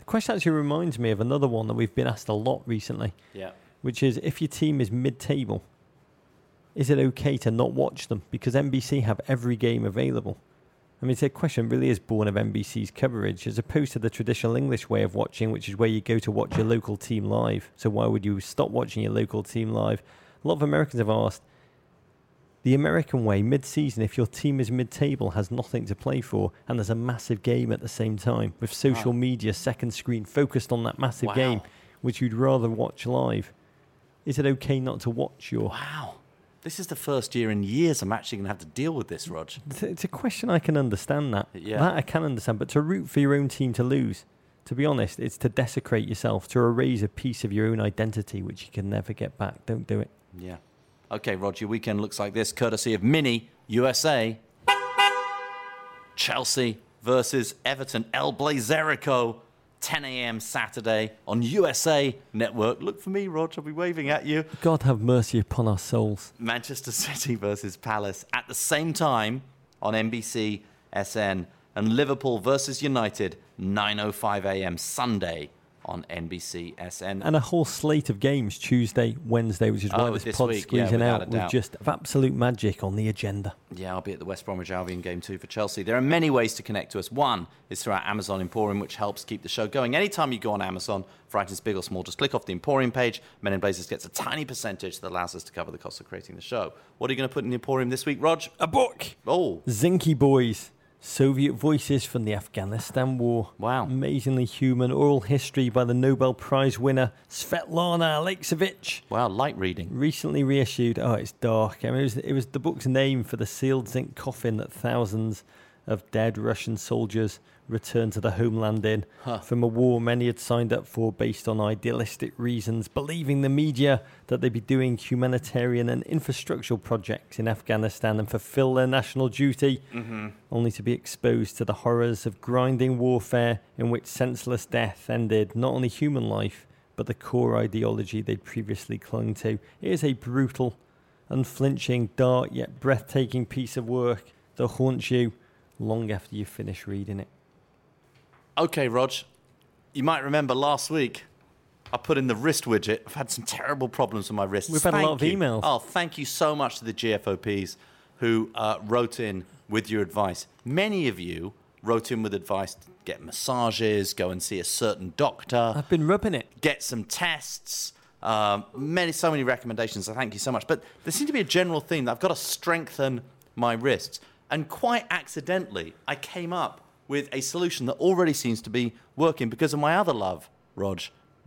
The question actually reminds me of another one that we've been asked a lot recently. Yeah. Which is, if your team is mid-table, is it okay to not watch them? Because N B C have every game available. I mean, it's a question really is born of N B C's coverage, as opposed to the traditional English way of watching, which is where you go to watch your local team live. So why would you stop watching your local team live? A lot of Americans have asked, the American way, mid-season, if your team is mid-table, has nothing to play for, and there's a massive game at the same time, with social wow. media, second screen, focused on that massive wow. game, which you'd rather watch live. Is it okay not to watch your... Wow. This is the first year in years I'm actually going to have to deal with this, Rog. It's a question I can understand that. Yeah. That I can understand. But to root for your own team to lose, to be honest, it's to desecrate yourself, to erase a piece of your own identity, which you can never get back. Don't do it. Yeah. Okay, Rog, your weekend looks like this, courtesy of Mini U S A. Chelsea versus Everton. El Blazerico. ten a.m. Saturday on U S A Network. Look for me, Rog. I'll be waving at you. God have mercy upon our souls. Manchester City versus Palace at the same time on N B C S N. And Liverpool versus United, nine oh five a.m. Sunday on N B C S N. And a whole slate of games Tuesday, Wednesday, which is why oh, this, this pod's squeezing yeah, out with just absolute magic on the agenda. Yeah, I'll be at the West Bromwich Albion game too for Chelsea. There are many ways to connect to us. One is through our Amazon Emporium, which helps keep the show going. Anytime you go on Amazon, for items big or small, just click off the Emporium page. Men in Blazers gets a tiny percentage that allows us to cover the cost of creating the show. What are you going to put in the Emporium this week, Rog? A book! Oh! Zinky Boys. Soviet Voices from the Afghanistan War. Wow. Amazingly Human Oral History by the Nobel Prize winner Svetlana Alexievich. Wow, light reading. Recently reissued. Oh, it's dark. I mean, it was, it was the book's name for the sealed zinc coffin that thousands of dead Russian soldiers returned to their homeland in huh. from a war many had signed up for based on idealistic reasons, believing the media that they'd be doing humanitarian and infrastructural projects in Afghanistan and fulfill their national duty, mm-hmm. only to be exposed to the horrors of grinding warfare in which senseless death ended not only human life, but the core ideology they'd previously clung to. It is a brutal, unflinching, dark yet breathtaking piece of work that haunts you long after you finish reading it. Okay, Rog, you might remember last week I put in the wrist widget. I've had some terrible problems with my wrists. We've had thank a lot you. of emails. Oh, thank you so much to the G F O Ps who uh, wrote in with your advice. Many of you wrote in with advice to get massages, go and see a certain doctor. I've been rubbing it. Get some tests. Um, many, so many recommendations. I thank you so much. But there seemed to be a general theme that I've got to strengthen my wrists. And quite accidentally, I came up with a solution that already seems to be working because of my other love, Rog,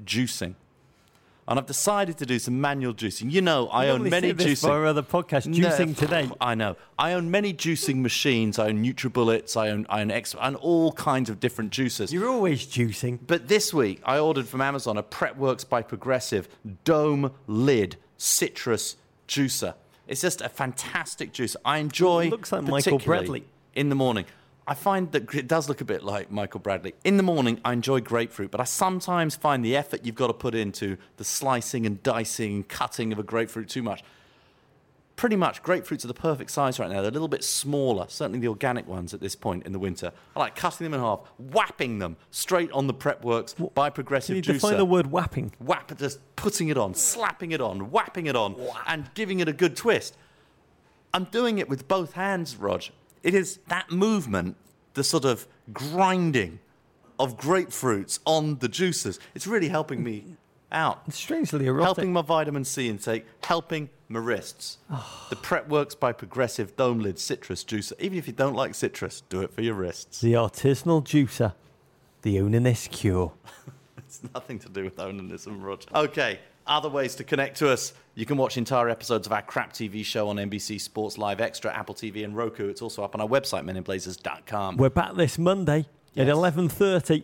juicing. And I've decided to do some manual juicing. You know, I you own many juicing. For our other podcast, juicing no, today. I know. I own many juicing machines. I own NutriBullets. I own I own X, and all kinds of different juicers. You're always juicing. But this week, I ordered from Amazon a PrepWorks by Progressive dome lid citrus juicer. It's just a fantastic juicer. I enjoy. It looks like Michael Bradley in the morning. I find that it does look a bit like Michael Bradley. In the morning, I enjoy grapefruit, but I sometimes find the effort you've got to put into the slicing and dicing and cutting of a grapefruit too much. Pretty much, grapefruits are the perfect size right now. They're a little bit smaller, certainly the organic ones at this point in the winter. I like cutting them in half, whapping them straight on the PrepWorks what? by Progressive Juicer. Can you define the word whapping? Whap, just putting it on, slapping it on, whapping it on, Whap. and giving it a good twist. I'm doing it with both hands, Rog. It is that movement, the sort of grinding of grapefruits on the juicers. It's really helping me out. It's strangely erotic. Helping my vitamin C intake, helping my wrists. Oh. The PrepWorks by Progressive Dome Lid Citrus Juicer. Even if you don't like citrus, do it for your wrists. The artisanal juicer, the Onanis cure. It's nothing to do with onanism, Roger. Okay. Other ways to connect to us. You can watch entire episodes of our crap T V show on N B C Sports Live Extra, Apple T V and Roku. It's also up on our website, men in blazers dot com. We're back this Monday yes. at eleven thirty.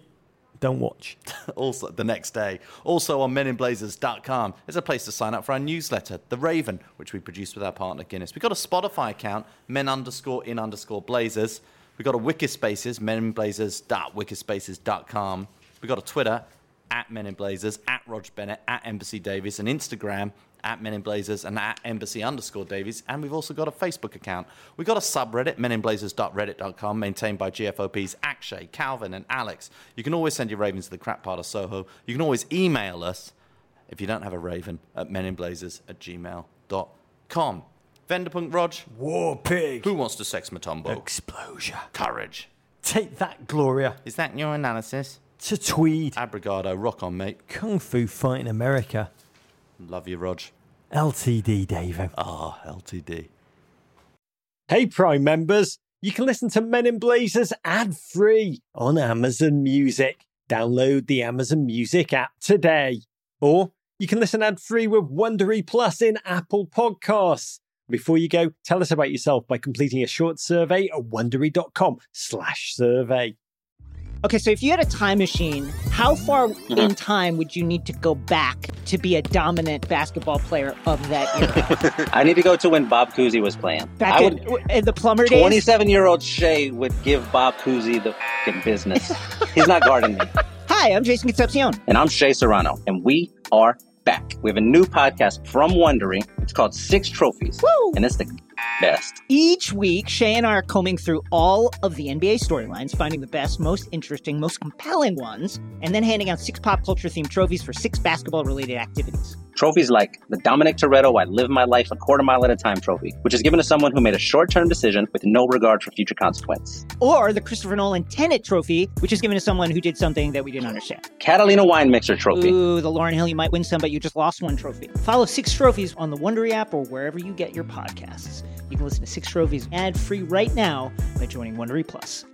Don't watch. Also, the next day. Also on men in blazers dot com is a place to sign up for our newsletter, The Raven, which we produce with our partner Guinness. We've got a Spotify account, men underscore in underscore blazers. We've got a Wikispaces, men in blazers dot wikispaces dot com. We've got a Twitter, at Men in Blazers, at Rog Bennett, at Embassy Davies, and Instagram, at Men in Blazers, and at Embassy underscore Davies. And we've also got a Facebook account. We've got a subreddit, men in blazers dot reddit dot com, maintained by G F O Ps Akshay, Calvin, and Alex. You can always send your ravens to the crap part of Soho. You can always email us, if you don't have a raven, at men in blazers at gmail dot com. Vanderpunk Rog. War pig. Who wants to sex Matumbo? Exposure. Courage. Take that, Gloria. Is that your analysis? To Tweed. Abrigado, rock on, mate. Kung Fu Fighting America. Love you, Rog. L T D, David. Ah, oh, L T D. Hey, Prime members. You can listen to Men in Blazers ad-free on Amazon Music. Download the Amazon Music app today. Or you can listen ad-free with Wondery Plus in Apple Podcasts. Before you go, tell us about yourself by completing a short survey at wondery.com slash survey. Okay, so if you had a time machine, how far in time would you need to go back to be a dominant basketball player of that era? I need to go to when Bob Cousy was playing. Back I in, would, in the plumber days? twenty-seven-year-old Shea would give Bob Cousy the f***ing business. He's not guarding me. Hi, I'm Jason Concepcion. And I'm Shea Serrano. And we are back. We have a new podcast from Wondery. It's called Six Trophies. Woo! And it's the best. Each week, Shay and I are combing through all of the N B A storylines, finding the best, most interesting, most compelling ones, and then handing out six pop culture-themed trophies for six basketball-related activities. Trophies like the Dominic Toretto I Live My Life a Quarter Mile at a Time trophy, which is given to someone who made a short-term decision with no regard for future consequence. Or the Christopher Nolan Tenet trophy, which is given to someone who did something that we didn't understand. Catalina Wine Mixer trophy. Ooh, the Lauryn Hill You Might Win Some But You Just Lost One trophy. Follow Six Trophies on the Wondery app or wherever you get your podcasts. You can listen to Six Trophies ad-free right now by joining Wondery Plus.